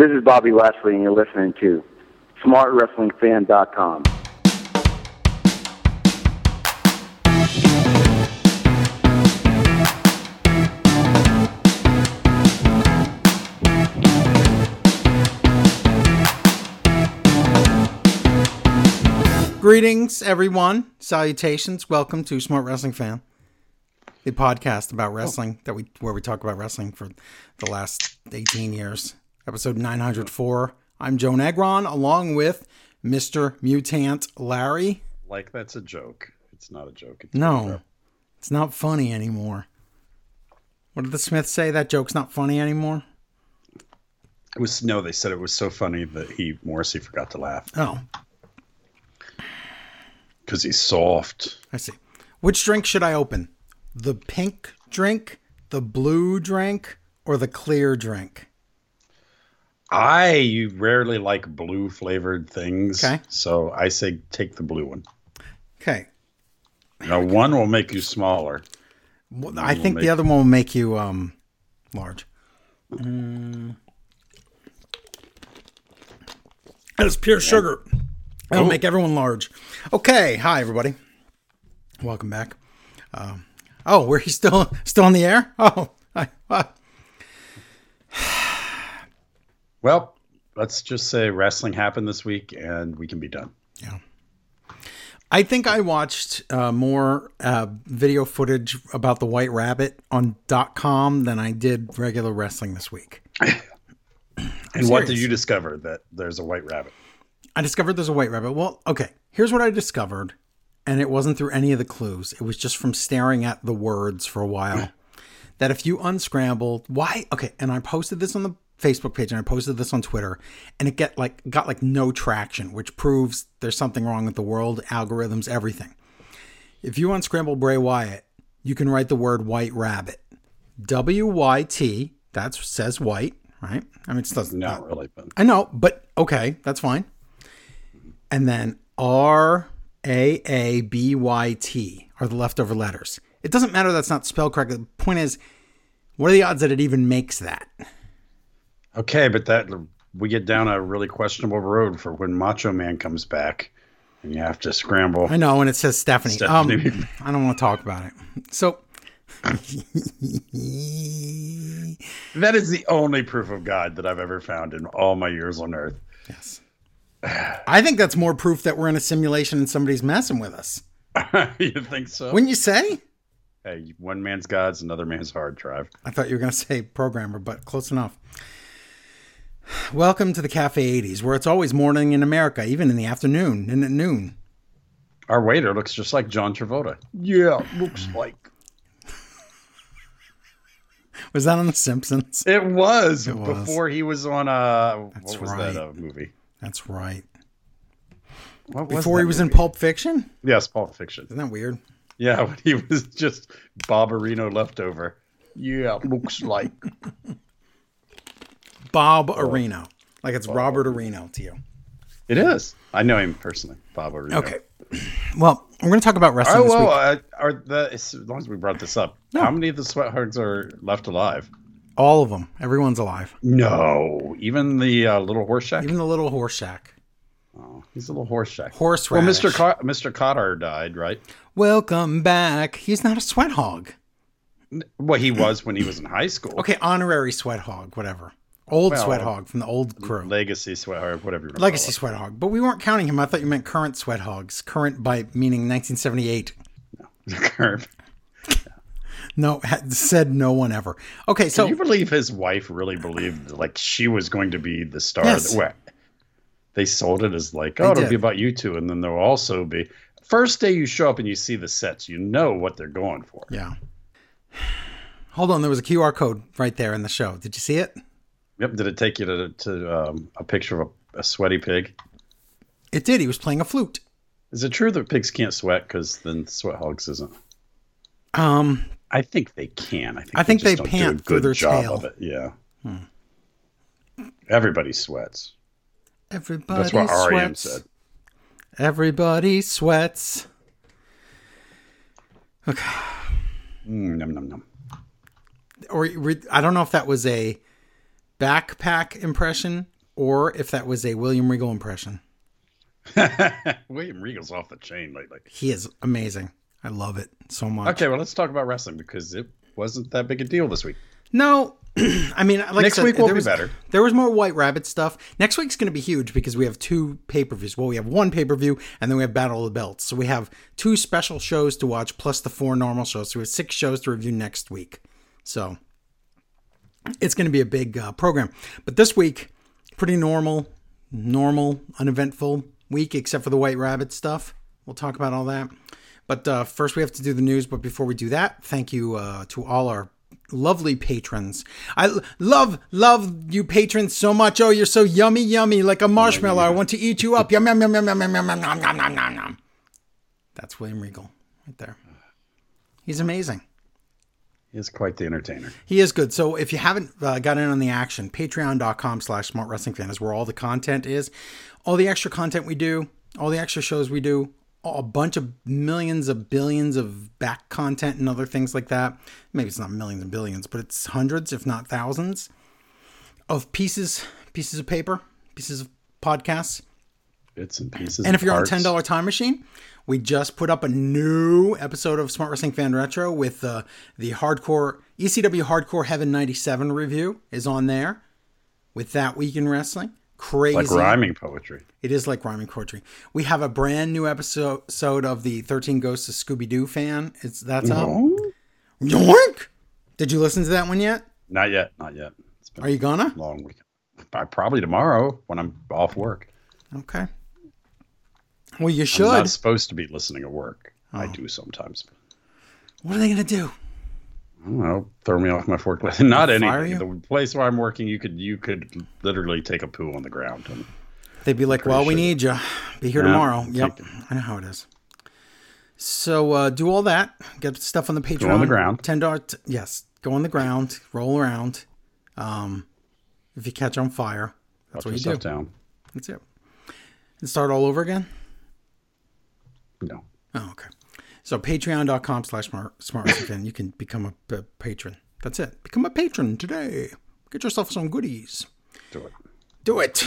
This is Bobby Lashley, and you're listening to SmartWrestlingFan.com. Greetings, everyone. Salutations. Welcome to Smart Wrestling Fan, the podcast about wrestling where we talk about wrestling for the last 18 years. Episode 904. I'm Joe Negron, along with Mr. Mutant Larry. Like that's a joke. It's not a joke. It's not funny anymore. What did the Smiths say? That joke's not funny anymore? They said it was so funny that Morrissey forgot to laugh. Oh. Because he's soft. I see. Which drink should I open? The pink drink, the blue drink, or the clear drink? I rarely like blue flavored things, okay. So I say take the blue one. Okay. Now one will make you smaller. Well, I think the other one will make you large. That is pure sugar. It'll make everyone large. Okay. Hi, everybody. Welcome back. We're still on the air? Oh, well, let's just say wrestling happened this week and we can be done. Yeah. I think I watched more video footage about the White Rabbit on .com than I did regular wrestling this week. And what did you discover? That there's a White Rabbit? I discovered there's a White Rabbit. Well, okay. Here's what I discovered. And it wasn't through any of the clues. It was just from staring at the words for a while. That if you unscramble, why? Okay. And I posted this on the Facebook page and I posted this on Twitter, and it got no traction, which proves there's something wrong with the world, algorithms, everything. If you unscramble Bray Wyatt, you can write the word white rabbit. W-Y-T, that says white, right? I mean, it doesn't. Not really, but I know, but okay, that's fine. And then R-A-A-B-Y-T are the leftover letters. It doesn't matter that's not spelled correctly. The point is, what are the odds that it even makes that? Okay, but we get down a really questionable road for when Macho Man comes back and you have to scramble. I know, and it says Stephanie. I don't want to talk about it. So that is the only proof of God that I've ever found in all my years on Earth. Yes. I think that's more proof that we're in a simulation and somebody's messing with us. You think so? Wouldn't you say? Hey, one man's God's another man's hard drive. I thought you were going to say programmer, but close enough. Welcome to the Cafe 80s, where it's always morning in America, even in the afternoon and at noon. Our waiter looks just like John Travolta. Yeah, looks like. Was that on The Simpsons? It was. Before he was on that movie? That's right. What was before he was movie? In Pulp Fiction? Yes, Pulp Fiction. Isn't that weird? Yeah, when he was just Bob Areno leftover. Yeah, looks like Bob Areno. Like it's Bob Robert Areno to you. It is. I know him personally, Bob Areno. Okay. Well, we're going to talk about wrestling this week. As long as we brought this up, How many of the Sweathogs are left alive? All of them. Everyone's alive. No. Even the little Horse Shack? Even the little Horse Shack. Oh, he's a little horse shack. Horse radish. Well, Mr. Cotter died, right? Welcome back. He's not a sweat hog. Well, he was when he was in high school. Okay, honorary sweat hog, whatever. Sweat hog from the old crew. Legacy sweat hog, whatever you want. Legacy sweat hog. But we weren't counting him. I thought you meant current sweat hogs. Current by meaning 1978. No. Current. No, said no one ever. Okay, so. Can you believe his wife really believed she was going to be the star? Yes. They sold it as it'll be about you two. And then there'll also be first day you show up and you see the sets, you know what they're going for. Yeah. Hold on. There was a QR code right there in the show. Did you see it? Yep. Did it take you to a picture of a sweaty pig? It did. He was playing a flute. Is it true that pigs can't sweat? Cause then Sweat Hogs isn't. I think they can. I think they pant through their tail. Of it. Yeah. Everybody sweats. Everybody sweats. That's what R.E.M. said. Everybody sweats. Okay. Nom, nom, nom. Or I don't know if that was a backpack impression or if that was a William Regal impression. William Regal's off the chain lately. He is amazing. I love it so much. Okay, well, let's talk about wrestling because it wasn't that big a deal this week. No. I mean, like next week will be better. There was more White Rabbit stuff. Next week's going to be huge because we have two pay-per-views. Well, we have one pay-per-view and then we have Battle of the Belts. So we have two special shows to watch plus the four normal shows. So we have six shows to review next week. So it's going to be a big program. But this week, pretty normal, uneventful week except for the White Rabbit stuff. We'll talk about all that. But first we have to do the news. But before we do that, thank you to all our lovely patrons. I love you patrons so much. Oh, you're so yummy, like a marshmallow. I want to eat you up. Yum, yum, yum, yum, yum, yum, yum, yum, yum, yum, yum, yum, yum. That's William Regal right there. He's amazing. He is quite the entertainer. He is good. So if you haven't got in on the action, patreon.com/smartwrestlingfan is where all the content is. All the extra content we do, all the extra shows we do, a bunch of millions of billions of back content and other things like that. Maybe it's not millions and billions, but it's hundreds, if not thousands of pieces of paper, pieces of podcasts. Bits and pieces. And if you're on $10 Time Machine, we just put up a new episode of Smart Wrestling Fan Retro with the hardcore ECW Hardcore Heaven 97 review is on there with That Week in Wrestling. Crazy. Like rhyming poetry. It is like rhyming poetry. We have a brand new episode of the 13 Ghosts of Scooby-Doo Fan. That's up. Yoink! Did you listen to that one yet? Not yet. It's been Are you gonna? Long weekend. Probably tomorrow when I'm off work. Okay. Well, you should. I'm not supposed to be listening at work. Oh. I do sometimes. What are they gonna do? I don't know, throw me off my forklift. Not anything. The place where I'm working, you could literally take a poo on the ground. And they'd be like, well, we need you. Be here tomorrow. Yep. I know how it is. So do all that. Get stuff on the Patreon. Go on the ground. $10. Yes. Go on the ground. Roll around. If you catch on fire, that's what you do. Down. That's it. And start all over again? No. Oh, okay. So patreon.com/smartwrestlingfan. You can become a patron. That's it. Become a patron today. Get yourself some goodies. Do it.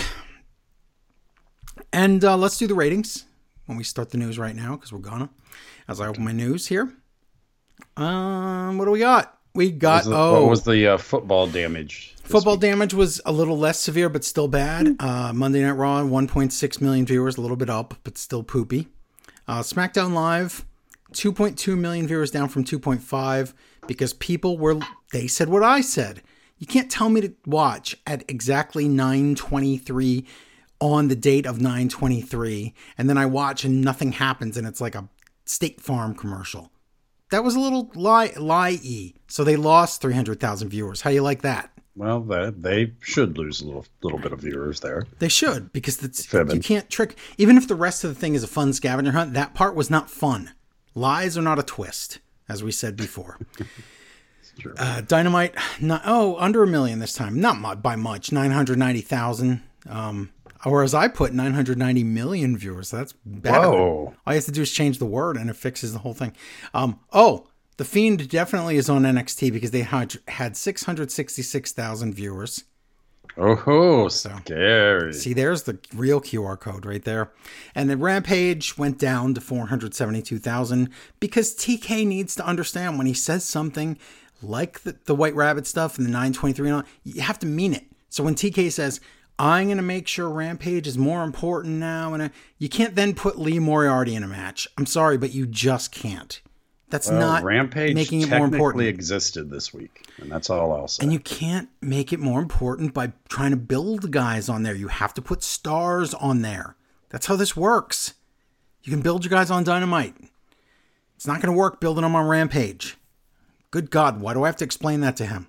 And let's do the ratings when we start the news right now because we're gonna. As I open my news here. What do we got? We got What was the football damage? Football damage was a little less severe but still bad. Monday Night Raw, 1.6 million viewers, a little bit up but still poopy. SmackDown Live. 2.2 million viewers down from 2.5 because they said what I said. You can't tell me to watch at exactly 9:23 on the date of 9:23 and then I watch and nothing happens and it's like a State Farm commercial. That was a little lie-y. So they lost 300,000 viewers. How you like that? Well, they should lose a little bit of viewers there. They should because you can't trick. Even if the rest of the thing is a fun scavenger hunt, that part was not fun. Lies are not a twist, as we said before. Dynamite, under 1 million this time. Not by much, 990,000. Or as I put, 990 million viewers. That's bad. All you have to do is change the word and it fixes the whole thing. The Fiend definitely is on NXT because they had 666,000 viewers. Oh, scary. See, there's the real QR code right there. And then Rampage went down to 472,000 because TK needs to understand when he says something like the White Rabbit stuff and the 923 and all, you have to mean it. So when TK says, I'm going to make sure Rampage is more important now, and you can't then put Lee Moriarty in a match. I'm sorry, but you just can't. That's not Rampage making it more important. Technically existed this week, and that's all I'll say. And you can't make it more important by trying to build guys on there. You have to put stars on there. That's how this works. You can build your guys on Dynamite. It's not going to work building them on Rampage. Good God, why do I have to explain that to him?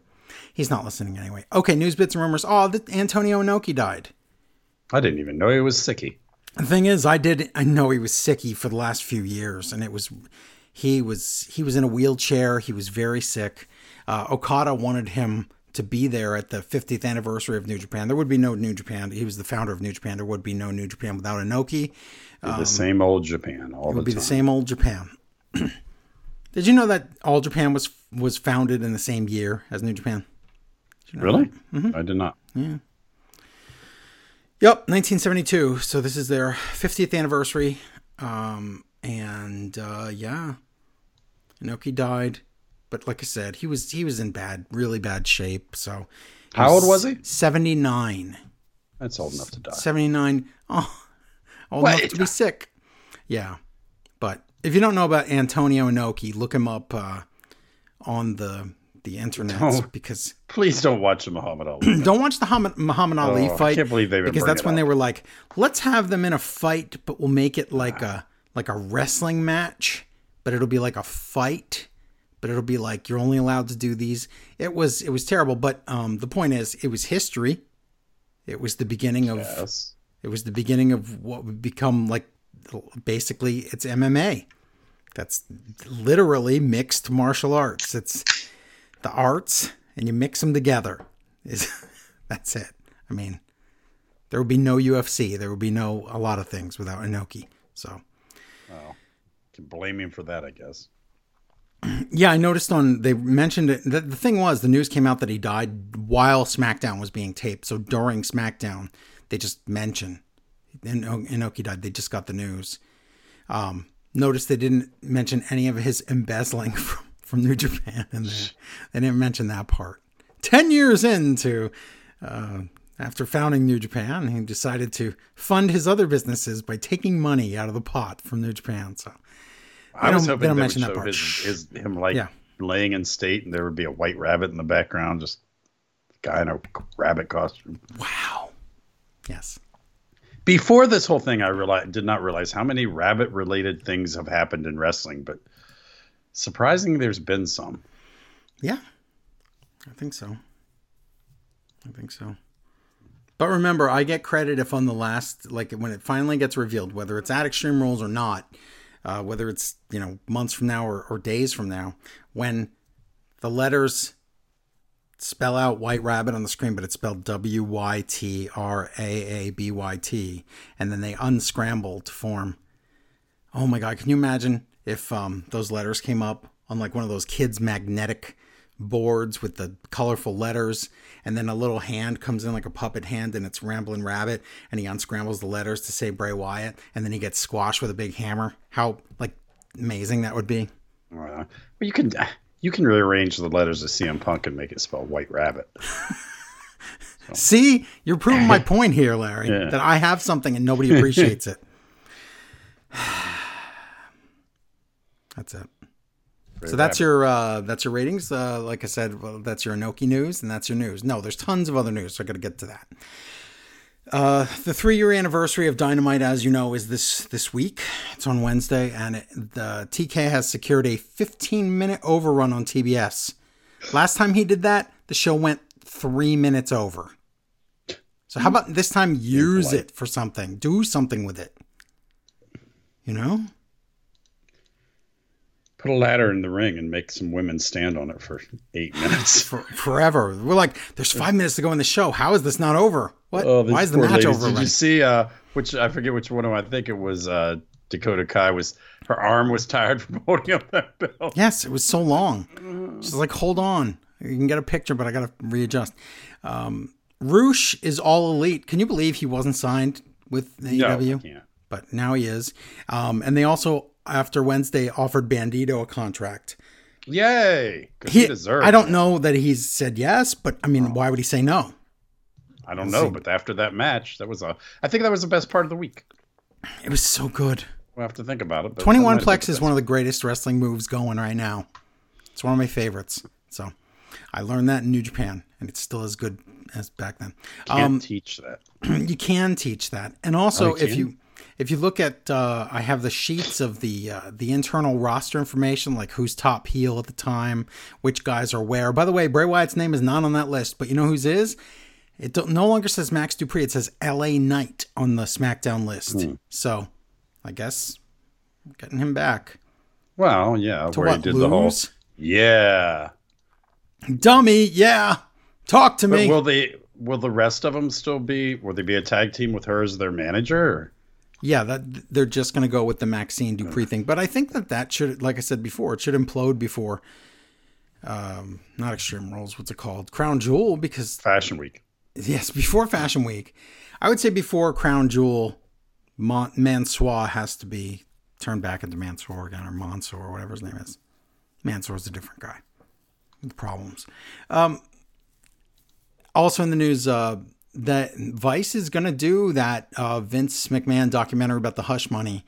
He's not listening anyway. Okay, news bits and rumors. Oh, Antonio Inoki died. I didn't even know he was sicky. The thing is, I know he was sicky for the last few years, and it was... He was in a wheelchair. He was very sick. Okada wanted him to be there at the 50th anniversary of New Japan. There would be no New Japan. He was the founder of New Japan. There would be no New Japan without Inoki. The same old Japan all the time. It would be the same old Japan. Did you know that All Japan was founded in the same year as New Japan? Did you know that? Really? Mm-hmm. I did not. Yeah. Yep, 1972. So this is their 50th anniversary. Yeah. Inoki died. But like I said, he was in really bad shape. So how old was he? 79. That's old enough to die. 79. Oh, old enough to be sick. Yeah. But if you don't know about Antonio Inoki, look him up on the internet. Please don't watch the Muhammad Ali. Don't watch the Muhammad Ali fight. I can't believe they because that's when they were like, let's have them in a fight, but we'll make it like a wrestling match, but it'll be like a fight. But it'll be like you're only allowed to do these. It was terrible, but the point is, it was history. It was the beginning of what would become like basically it's MMA. That's literally mixed martial arts. It's the arts, and you mix them together. That's it. I mean, there would be no UFC. There would be no a lot of things without Inoki. So, well, can blame him for that, I guess. Yeah, I noticed they mentioned it. The thing was, the news came out that he died while SmackDown was being taped. So during SmackDown, they just mentioned Inoki died. They just got the news. Notice they didn't mention any of his embezzling from New Japan. And they didn't mention that part. 10 years into, after founding New Japan, he decided to fund his other businesses by taking money out of the pot from New Japan. So. I was hoping they would show him laying in state, and there would be a white rabbit in the background, just a guy in a rabbit costume. Wow. Yes. Before this whole thing, I did not realize how many rabbit-related things have happened in wrestling, but surprisingly, there's been some. Yeah, I think so. But remember, I get credit if on the last, like when it finally gets revealed, whether it's at Extreme Rules or not, whether it's, months from now or days from now, when the letters spell out White Rabbit on the screen, but it's spelled W-Y-T-R-A-A-B-Y-T, and then they unscramble to form. Oh my God, can you imagine if those letters came up on like one of those kids' magnetic boards with the colorful letters, and then a little hand comes in like a puppet hand, and it's Ramblin' Rabbit, and he unscrambles the letters to say Bray Wyatt, and then he gets squashed with a big hammer. How amazing that would be. Well, you can rearrange the letters of CM Punk and make it spell White Rabbit. See, you're proving my point here, Larry, that I have something and nobody appreciates it. That's it. So that's your ratings. Like I said, that's your Inoki news, and that's your news. No, there's tons of other news, so I got to get to that. The 3-year anniversary of Dynamite, as you know, is this week. It's on Wednesday, and the TK has secured a 15-minute overrun on TBS. Last time he did that, the show went 3 minutes over. So how about this time use it for something? Do something with it. Put a ladder in the ring and make some women stand on it for 8 minutes. Forever. We're like, there's 5 minutes to go in the show. How is this not over? What? Oh, why is the match over? Did you see, which I forget which one of them, I think it was Dakota Kai, her arm was tired from holding up that belt. Yes, it was so long. She's like, hold on. You can get a picture, but I got to readjust. Roosh is all elite. Can you believe he wasn't signed with AEW? No, I can't. But now he is. And they also... after Wednesday offered Bandito a contract. Yay. He deserved it. I don't know that he's said yes, but I mean, why would he say no? I don't know. But after that match, I think that was the best part of the week. It was so good. We'll have to think about it. 21 Plex is one of the greatest wrestling moves going right now. It's one of my favorites. So I learned that in New Japan, and it's still as good as back then. Can't teach that. You can teach that. And also if you look at, I have the sheets of the internal roster information, like who's top heel at the time, which guys are where. By the way, Bray Wyatt's name is not on that list, but you know whose is? It no longer says Max Dupree. It says L.A. Knight on the SmackDown list. Mm. So I guess getting him back. Well, yeah. To where what, he did lose? The whole... Yeah. Dummy, yeah. Talk to me. Will the rest of them still be... will they be a tag team with her as their manager? Or? Yeah, they're just going to go with the Maxine Dupree thing. But I think that should, like I said before, it should implode before, not Extreme Rules, what's it called? Crown Jewel, because... Fashion Week. Yes, before Fashion Week. I would say before Crown Jewel, Mansoor has to be turned back into Mansoor again, or Mansoor, whatever his name is. Mansoor's a different guy with problems. Also in the news, that Vice is going to do that Vince McMahon documentary about the hush money.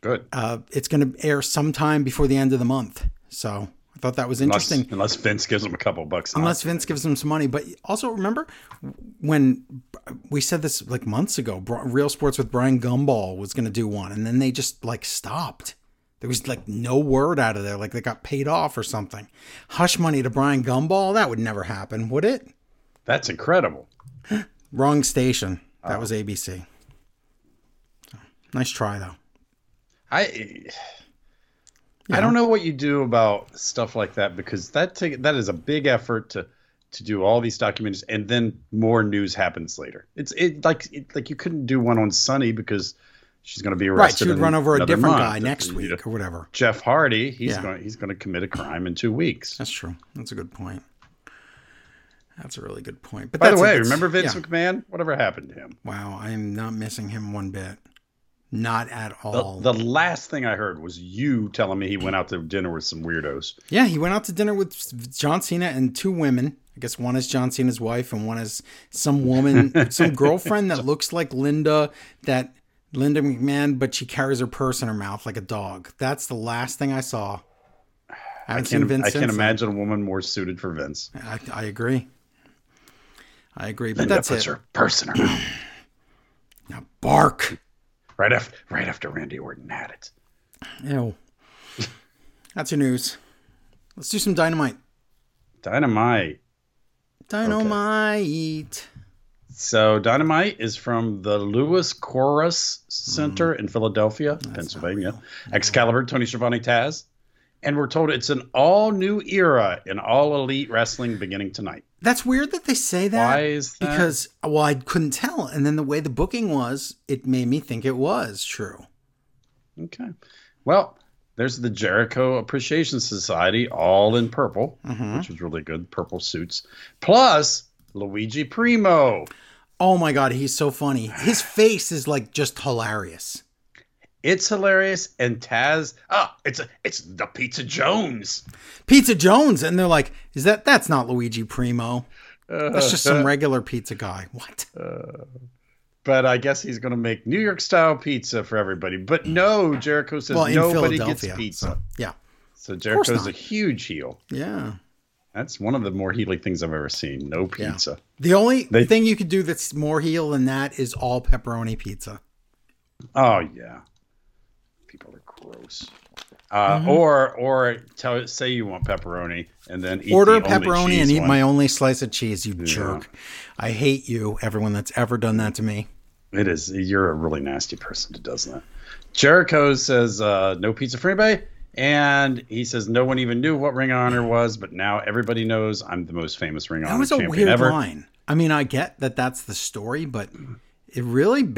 Good. It's going to air sometime before the end of the month. So I thought that was interesting. Unless Vince gives him a couple bucks. Unless Vince gives him some money. But also remember when we said this like months ago, Real Sports with Brian Gumbel was going to do one. And then they just like stopped. There was like no word out of there. Like they got paid off or something. Hush money to Brian Gumbel. That would never happen, would it? That's incredible. Wrong station. That was ABC. Nice try, though. I don't know what you do about stuff like that, because that is a big effort to do all these documentaries, and then more news happens later. It's like you couldn't do one on Sunny because she's going to be arrested. Right, she'd run over a different guy next week or whatever. Jeff Hardy, he's going to commit a crime in 2 weeks. That's true. That's a good point. That's a really good point. But by the way, remember Vince McMahon? Whatever happened to him? Wow, I am not missing him one bit. Not at all. The last thing I heard was you telling me he went out to dinner with some weirdos. Yeah, he went out to dinner with John Cena and two women. I guess one is John Cena's wife and one is some woman, some girlfriend that looks like Linda McMahon, but she carries her purse in her mouth like a dog. That's the last thing I saw. I can't imagine a woman more suited for Vince. I agree. I agree, but Linda puts her purse in her mouth. Now bark. Right after Randy Orton had it. Ew. That's your news. Let's do some Dynamite. Dynamite. Okay. So Dynamite is from the Liacouras Center in Philadelphia, Pennsylvania. Excalibur, Tony Schiavone, Taz. And we're told it's an all-new era in all elite wrestling beginning tonight. That's weird that they say that. Why is that? Because, well, I couldn't tell. And then the way the booking was, it made me think it was true. Okay. Well, there's the Jericho Appreciation Society, all in purple, which was really good. Purple suits. Plus, Luigi Primo. Oh, my God. He's so funny. His face is, like, just hilarious. It's hilarious, and Taz, it's the Pizza Jones. Pizza Jones, and they're like, that's not Luigi Primo. That's just some regular pizza guy. What? But I guess he's going to make New York-style pizza for everybody. But no, Jericho says nobody gets pizza. So, yeah. So Jericho's a huge heel. Yeah. That's one of the more healy things I've ever seen. No pizza. Yeah. The only thing you could do that's more heel than that is all pepperoni pizza. Oh, yeah. People are gross. Or say you want pepperoni and then eat my only slice of cheese, you jerk. I hate you, everyone that's ever done that to me. It is. You're a really nasty person that does that. Jericho says no pizza for anybody. And he says no one even knew what Ring of Honor was, but now everybody knows I'm the most famous Ring of Honor champion ever. That was a weird line. I mean, I get that that's the story, but it really...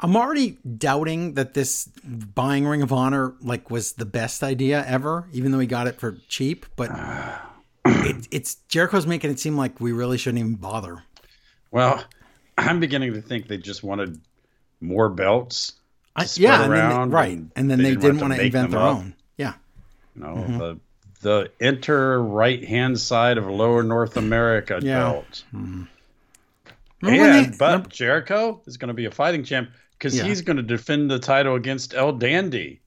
I'm already doubting that this buying Ring of Honor like was the best idea ever, even though he got it for cheap. But it's Jericho's making it seem like we really shouldn't even bother. Well, I'm beginning to think they just wanted more belts to spread around. And then they didn't want to invent their own. Yeah. No, the inter right-hand side of lower North America belt. Mm-hmm. But Jericho is going to be a fighting champ because he's going to defend the title against El Dandy.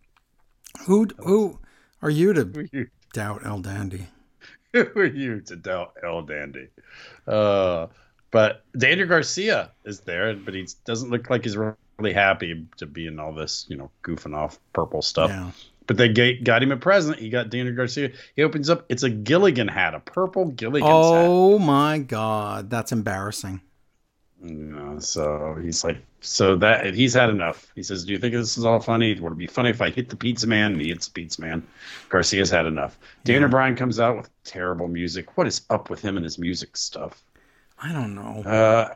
Who are you to doubt El Dandy? Who are you to doubt El Dandy? But Daniel Garcia is there, but he doesn't look like he's really happy to be in all this, goofing off purple stuff. Yeah. But they got him a present. He got Daniel Garcia. He opens up. It's a Gilligan hat, a purple Gilligan hat. Oh, my God. That's embarrassing. So he's like, he's had enough. He says, do you think this is all funny? Would it be funny if I hit the pizza man? And he hits the pizza man. Garcia's had enough. Daniel Bryan comes out with terrible music. What is up with him and his music stuff? I don't know.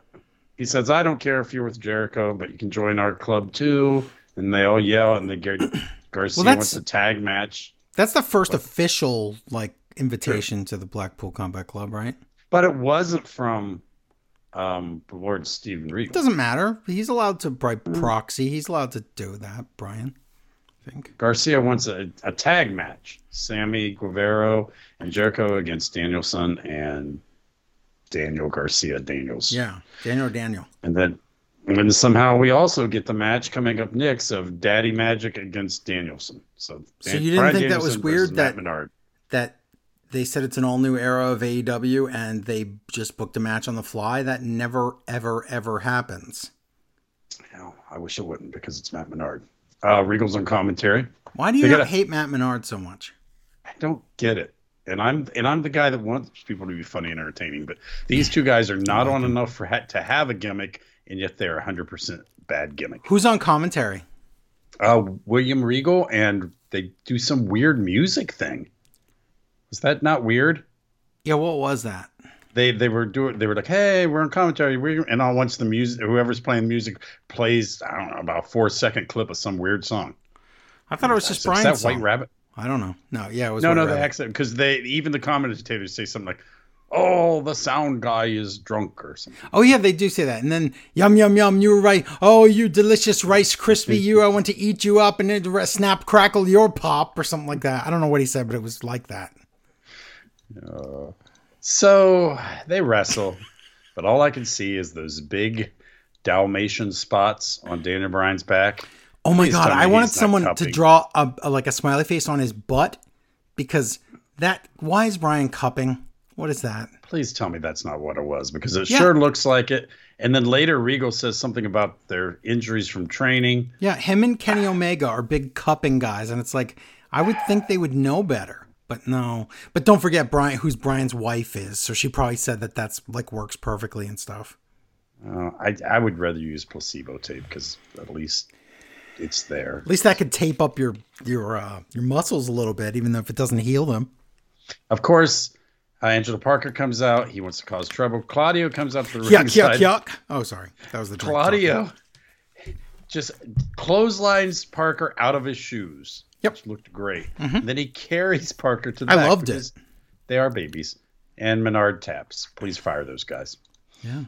He says, I don't care if you're with Jericho, but you can join our club too. And they all yell, and they get Garcia wants a tag match. That's the first official invitation to the Blackpool Combat Club, right? But it wasn't from towards Steven Regal. It doesn't matter. He's allowed to, by proxy, he's allowed to do that, Brian. I think Garcia wants a tag match. Sammy Guevara and Jericho against Danielson and Daniel Garcia Daniels. Yeah, Daniel. And then somehow we also get the match coming up next of Daddy Magic against Danielson. So you didn't Brian think Danielson that was weird that they said it's an all-new era of AEW and they just booked a match on the fly? That never, ever, ever happens. No, I wish it wouldn't because it's Matt Menard. Regal's on commentary. Why do you hate Matt Menard so much? I don't get it. And I'm the guy that wants people to be funny and entertaining, but these two guys are not on enough to have a gimmick, and yet they're 100% bad gimmick. Who's on commentary? William Regal, and they do some weird music thing. Was that not weird? Yeah, what was that? They were like, hey, we're on commentary, and all once the music, whoever's playing music plays, I don't know, about a 4-second clip of some weird song. I thought it was just Brian's song. Is that White Rabbit? I don't know. No, yeah, it was no. The accent, because even the commentators say something like, "Oh, the sound guy is drunk" or something. Oh yeah, they do say that. And then yum yum yum, you were right. Oh, you delicious Rice Krispie, you! I want to eat you up and then snap crackle your pop or something like that. I don't know what he said, but it was like that. So they wrestle, but all I can see is those big Dalmatian spots on Daniel Bryan's back. Oh my God, I wanted someone to draw a smiley face on his butt because that, why is Brian cupping? What is that? Please tell me that's not what it was because it sure looks like it. And then later Regal says something about their injuries from training. Yeah, him and Kenny Omega are big cupping guys. And it's like, I would think they would know better, but no. But don't forget who's Brian's wife is. So she probably said that's like works perfectly and stuff. I would rather use placebo tape because at least... it's there. At least that could tape up your muscles a little bit, even though if it doesn't heal them. Of course, Angela Parker comes out. He wants to cause trouble. Claudio comes up to the ringside. Yuck. Oh, sorry. That was the drink. Claudio just clotheslines Parker out of his shoes. Yep. Which looked great. Mm-hmm. And then he carries Parker to the back. I loved it. They are babies. And Menard taps. Please fire those guys. Yeah.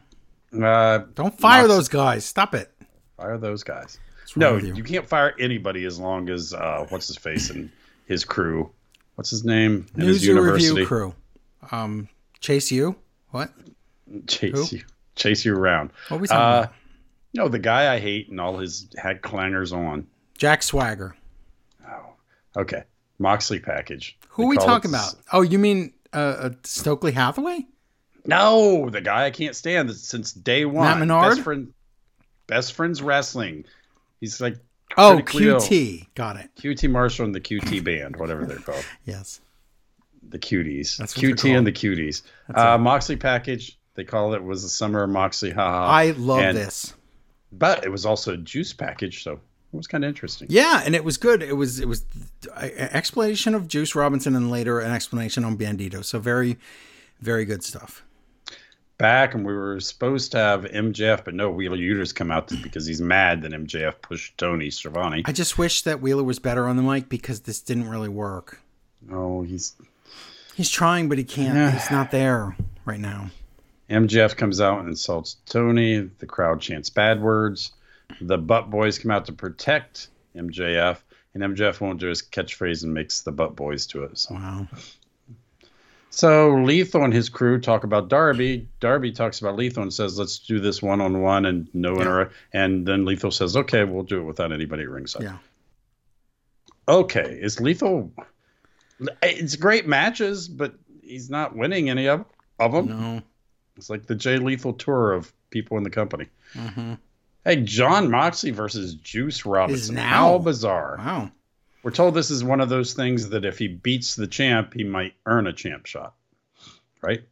Don't fire those guys. Stop it. Fire those guys. No, you can't fire anybody as long as what's-his-face and his crew. What's his name? And News his university. Review crew. Chase you? What? Chase Who? You. Chase you around. What are we talking about? No, the guy I hate and all his hat clangers on. Jack Swagger. Oh, okay. Moxley package. Who are we talking about? Oh, you mean Stokely Hathaway? No, the guy I can't stand since day one. Matt Menard? Best Friends Wrestling. He's like, oh, QT. Got it. QT Marshall and the QT Band, whatever they're called. Yes. The Cuties. That's QT and the Cuties. Moxley package, they call it, was the summer of Moxley. Ha-ha. I love this. But it was also a juice package, so it was kind of interesting. Yeah, and it was good. It was an explanation of Juice Robinson and later an explanation on Bandito. So very, very good stuff. Back and we were supposed to have MJF, but no, Wheeler Uter's come out because he's mad that MJF pushed Tony Schiavone. I just wish that Wheeler was better on the mic because this didn't really work. Oh, he's trying, but he can't. He's not there right now. MJF comes out and insults Tony. The crowd chants bad words. The Butt Boys come out to protect MJF, and MJF won't do his catchphrase and makes the Butt Boys to it. So. Wow. So Lethal and his crew talk about Darby. Darby talks about Lethal and says, let's do this one-on-one and no interrupt. And then Lethal says, okay, we'll do it without anybody at ringside. Yeah. Okay, is Lethal... It's great matches, but he's not winning any of them. No. It's like the Jay Lethal tour of people in the company. Mm-hmm. Hey, Jon Moxley versus Juice Robinson. How bizarre. Wow. We're told this is one of those things that if he beats the champ, he might earn a champ shot, right?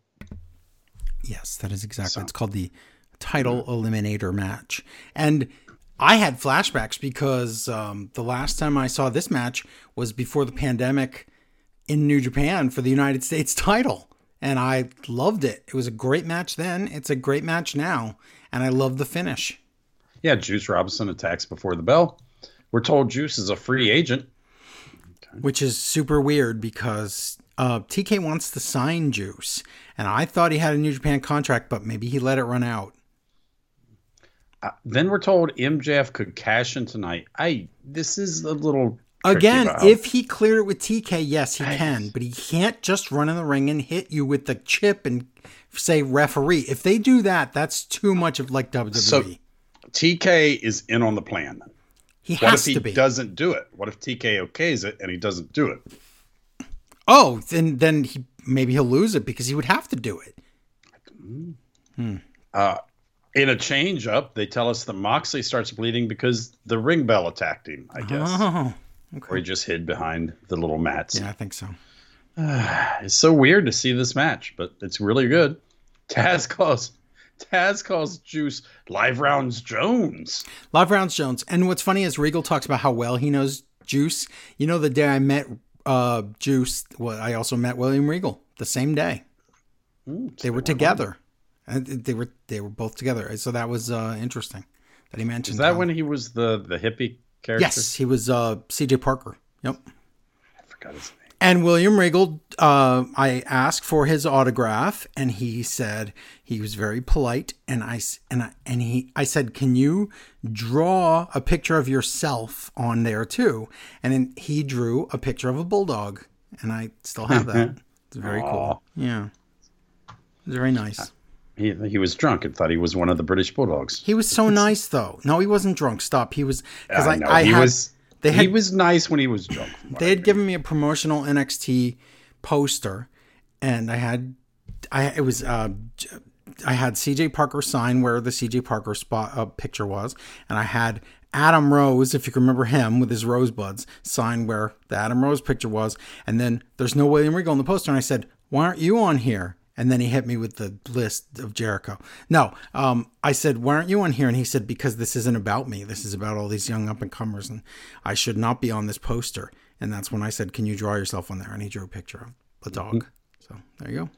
Yes, that is exactly. So. It's called the title eliminator match. And I had flashbacks because the last time I saw this match was before the pandemic in New Japan for the United States title. And I loved it. It was a great match then. It's a great match now. And I love the finish. Yeah, Juice Robinson attacks before the bell. We're told Juice is a free agent. Which is super weird because TK wants to sign Juice, and I thought he had a New Japan contract, but maybe he let it run out. Then we're told MJF could cash in tonight. This is a little tricky. Again, if he cleared it with TK, yes, he can. But he can't just run in the ring and hit you with the chip and say referee. If they do that, that's too much of like WWE. So TK is in on the plan. He has to be. What if he doesn't do it? What if TK okays it and he doesn't do it? Oh, then maybe he'll lose it because he would have to do it. In a change-up, they tell us that Moxley starts bleeding because the ring bell attacked him, I guess. Oh, okay. Or he just hid behind the little mats. Yeah, I think so. It's so weird to see this match, but it's really good. Taz calls Juice Live Rounds Jones. Live Rounds Jones. And what's funny is Regal talks about how well he knows Juice. You know, the day I met Juice, I also met William Regal the same day. Ooh, they were together. They were both together. So that was interesting that he mentioned. Is that when he was the hippie character? Yes, he was C.J. Parker. Yep. I forgot his name. And William Regal, I asked for his autograph, and he said he was very polite. And I said, "Can you draw a picture of yourself on there too?" And then he drew a picture of a bulldog, and I still have that. It's very cool. Yeah, it's very nice. He was drunk and thought he was one of the British Bulldogs. He was so nice, though. No, he wasn't drunk. Stop. He was. He was nice when he was drunk. They had given me a promotional NXT poster, and I had CJ Parker sign where the CJ Parker picture was, and I had Adam Rose, if you can remember him with his rosebuds, sign where the Adam Rose picture was, and then there's no William Regal on the poster, and I said, "Why aren't you on here?" And then he hit me with the list of Jericho. No, I said, "Why aren't you on here?" And he said, "Because this isn't about me. This is about all these young up-and-comers, and I should not be on this poster." And that's when I said, "Can you draw yourself on there?" And he drew a picture of the dog. Mm-hmm. So there you go.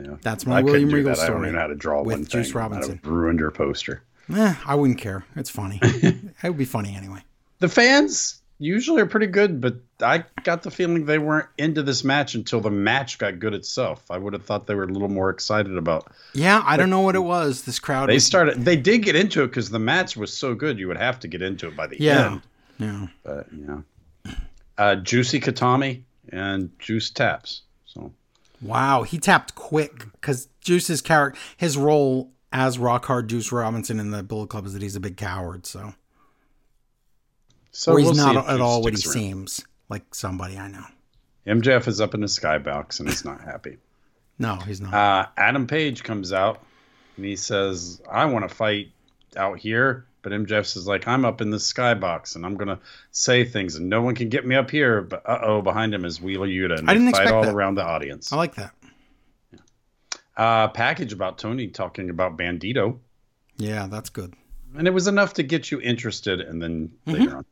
Yeah. That's my William Regal story. I don't even know how to draw with Juice Robinson. I'd have ruined your poster. I wouldn't care. It's funny. It would be funny anyway. The fans usually are pretty good, but I got the feeling they weren't into this match until the match got good itself. I would have thought they were a little more excited about. Yeah, I don't know what it was. This crowd. They did get into it because the match was so good. You would have to get into it by the end. Yeah. But Juicy Katami and Juice taps. So. Wow, he tapped quick because Juice's character, his role as rock hard Juice Robinson in the Bullet Club is that he's a big coward. So he's not at all what he seems. Like somebody I know. MJF is up in the skybox and he's not happy. No, he's not. Adam Page comes out and he says, "I want to fight out here." But MJF says, like, "I'm up in the skybox and I'm going to say things and no one can get me up here." But behind him is Wheeler Yuta. And I didn't expect that. They fight all around the audience. I like that. Yeah. Package about Tony talking about Bandito. Yeah, that's good. And it was enough to get you interested and then later on.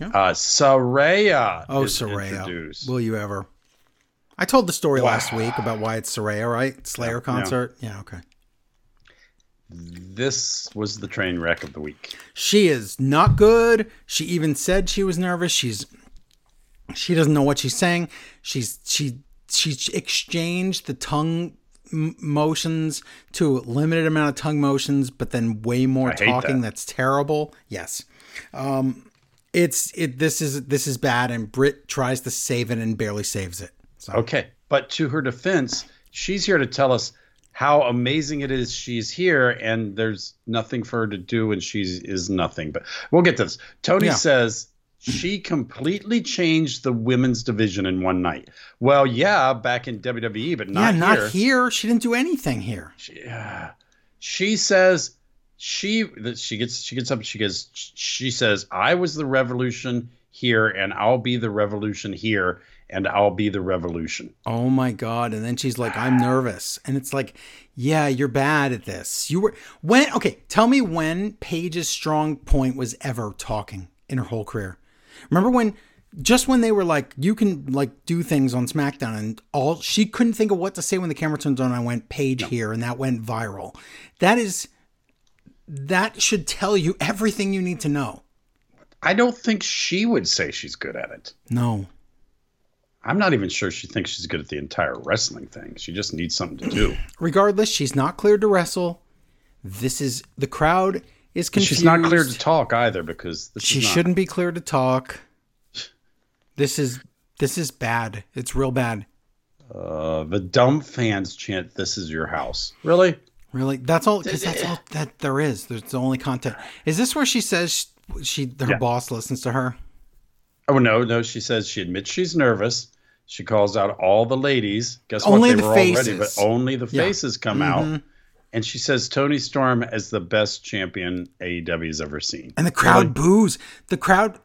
Yeah. Saraya. Oh, Saraya. Introduced. Will you ever? I told the story last week about why it's Saraya, right? Slayer concert. Yeah, okay. This was the train wreck of the week. She is not good. She even said she was nervous. She doesn't know what she's saying. She exchanged the tongue motions to a limited amount of tongue motions, but then way more talking. That's terrible. Yes. This is bad, and Britt tries to save it and barely saves it. So. Okay, but to her defense, she's here to tell us how amazing it is she's here, and there's nothing for her to do, and she is nothing. But we'll get to this. Tony says she completely changed the women's division in one night. Well, back in WWE, but not here. Yeah, not here. She didn't do anything here. She says. She gets up and she says, "I was the revolution here and I'll be the revolution here and I'll be the revolution." Oh my God. And then she's like, "I'm nervous." And it's like, yeah, you're bad at this. Tell me when Paige's strong point was ever talking in her whole career. Remember when they were like, "You can like do things on SmackDown," and all she couldn't think of what to say when the camera turns on. I went Paige here, and that went viral. That should tell you everything you need to know. I don't think she would say she's good at it. No. I'm not even sure she thinks she's good at the entire wrestling thing. She just needs something to do. Regardless, she's not cleared to wrestle. This is the crowd is confused. She's not cleared to talk either because she shouldn't be cleared to talk. This is bad. It's real bad. The dumb fans chant, "This is your house." Really? Really? That's all. Because that's all that there is. There's the only content. Is this where she says her boss listens to her? Oh no! She says she admits she's nervous. She calls out all the ladies. Guess what? They were all ready, but only the faces come out. And she says Toni Storm is the best champion AEW's ever seen. And the crowd boos. The crowd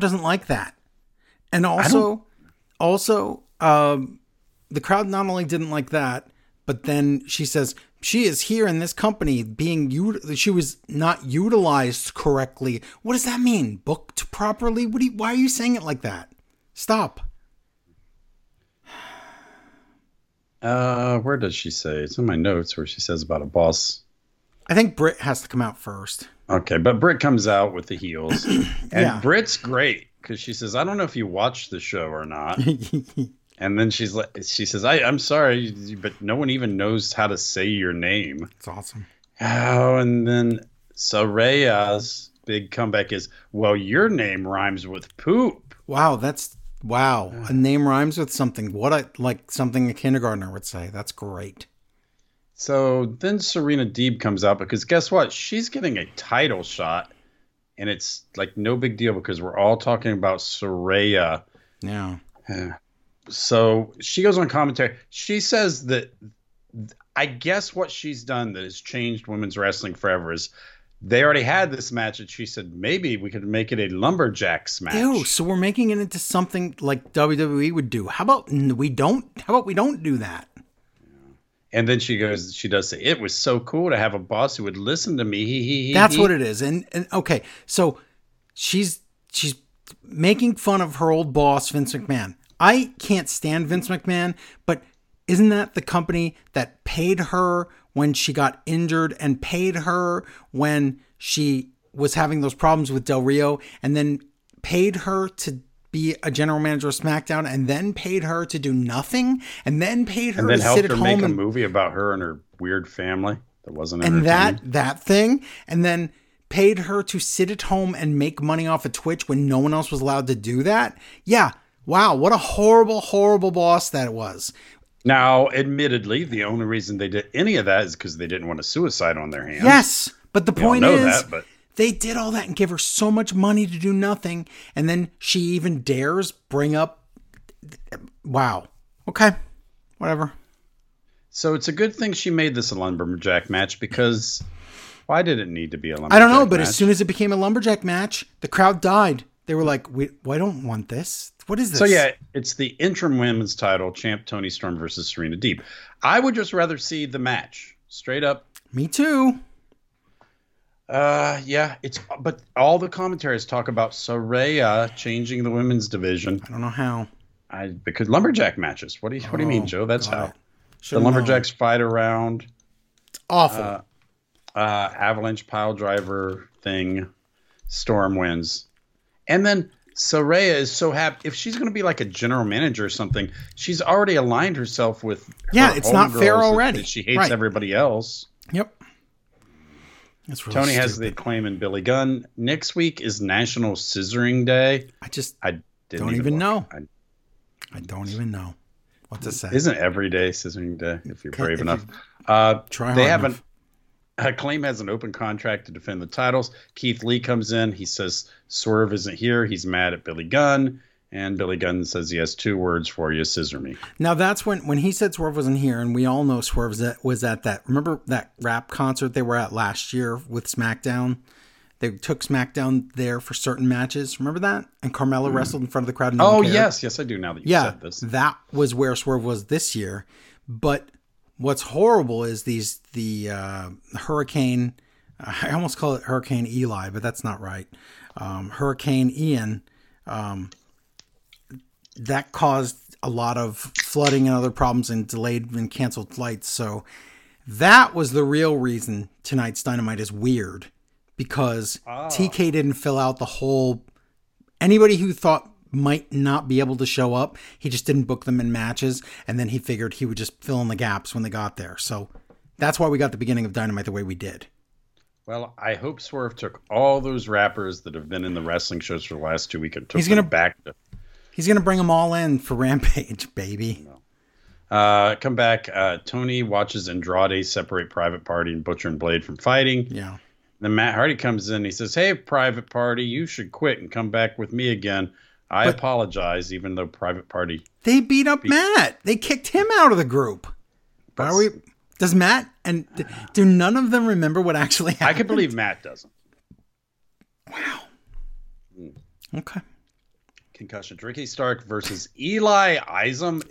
doesn't like that. And also, the crowd not only didn't like that, but then she says she is here in this company being she was not utilized correctly. What does that mean? Booked properly? Why are you saying it like that? Stop. Where does she say? It's in my notes where she says about a boss. I think Britt has to come out first. Okay, but Britt comes out with the heels. And Britt's great because she says, I don't know if you watched the show or not. And then she says, I'm sorry, but no one even knows how to say your name. It's awesome. Oh, and then Soraya's big comeback is, well, your name rhymes with poop. Wow, that's... Wow, a name rhymes with something. Like something a kindergartner would say. That's great. So then Serena Deeb comes out because guess what? She's getting a title shot, and it's like no big deal because we're all talking about Soraya. Yeah. So she goes on commentary. She says that I guess what she's done that has changed women's wrestling forever is they already had this match, and she said, maybe we could make it a lumberjacks match. Ew, so we're making it into something like WWE would do. How about we don't do that? Yeah. And then she does say, it was so cool to have a boss who would listen to me. That's what it is. And okay, so she's making fun of her old boss, Vince McMahon. I can't stand Vince McMahon, but isn't that the company that paid her when she got injured and paid her when she was having those problems with Del Rio and then paid her to be a general manager of SmackDown and then paid her to do nothing and then paid her to sit at home and make a movie about her and her weird family that wasn't entertaining. And that thing and then paid her to sit at home and make money off of Twitch when no one else was allowed to do that? Yeah. Wow. What a horrible, horrible boss that was. Now, admittedly, the only reason they did any of that is because they didn't want a suicide on their hands. Yes, but the point is they did all that and gave her so much money to do nothing, and then she even dares bring up... Wow. Okay, whatever. So it's a good thing she made this a lumberjack match because why did it need to be a lumberjack match? I don't know, but as soon as it became a lumberjack match, the crowd died. They were like, I don't want this. What is this? So yeah, it's the interim women's title, champ Toni Storm versus Serena Deeb. I would just rather see the match straight up. Me too. Yeah, but all the commentaries talk about Soraya changing the women's division. I don't know how. Because lumberjack matches. What do you mean, Joe? That's how. The lumberjacks fight around. It's awful. Avalanche pile driver thing. Storm wins. And then Soraya is so happy. If she's going to be like a general manager or something, she's already aligned herself with her it's not fair already. She hates everybody else. Yep. That's really Tony stupid. Has the Acclaim and Billy Gunn. Next week is National Scissoring Day. I don't even know. I don't even know what to say. Isn't every day Scissoring Day if you're brave enough? Acclaim has an open contract to defend the titles. Keith Lee comes in. He says Swerve isn't here. He's mad at Billy Gunn. And Billy Gunn says he has two words for you, scissor me. Now that's when he said Swerve wasn't here, and we all know Swerve was at that. Remember that rap concert they were at last year with SmackDown? They took SmackDown there for certain matches. Remember that? And Carmella wrestled in front of the crowd. Yes, I do now that you said this. That was where Swerve was this year. But... what's horrible is the Hurricane, I almost call it Hurricane Eli, but that's not right. Hurricane Ian, that caused a lot of flooding and other problems and delayed and canceled flights. So that was the real reason tonight's Dynamite is weird because TK didn't fill out the whole, anybody who thought might not be able to show up. He just didn't book them in matches, and then he figured he would just fill in the gaps when they got there. So that's why we got the beginning of Dynamite the way we did. Well, I hope Swerve took all those rappers that have been in the wrestling shows for the last 2 weeks and took them back to... He's going to bring them all in for Rampage, baby. Come back. Tony watches Andrade separate Private Party and Butcher and Blade from fighting. Yeah. Then Matt Hardy comes in. He says, hey, Private Party, you should quit and come back with me again. I apologize, even though Private Party... They beat up Matt. They kicked him out of the group. But are we... Does Matt and... Do none of them remember what actually happened? I can believe Matt doesn't. Wow. Okay. Concussion. Ricky Stark versus Eli Isom.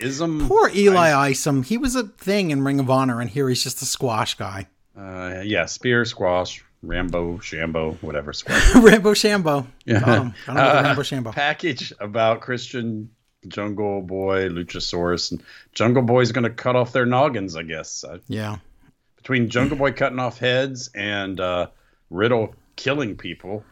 Poor Eli Isom. He was a thing in Ring of Honor, and here he's just a squash guy. Yeah, spear, squash, Rambo, Shambo, whatever. Rambo, Shambo. Yeah. I don't know about Rambo, Shambo. Package about Christian Jungle Boy, Luchasaurus, and Jungle Boy's going to cut off their noggins, I guess. Yeah. Between Jungle Boy cutting off heads and Riddle killing people.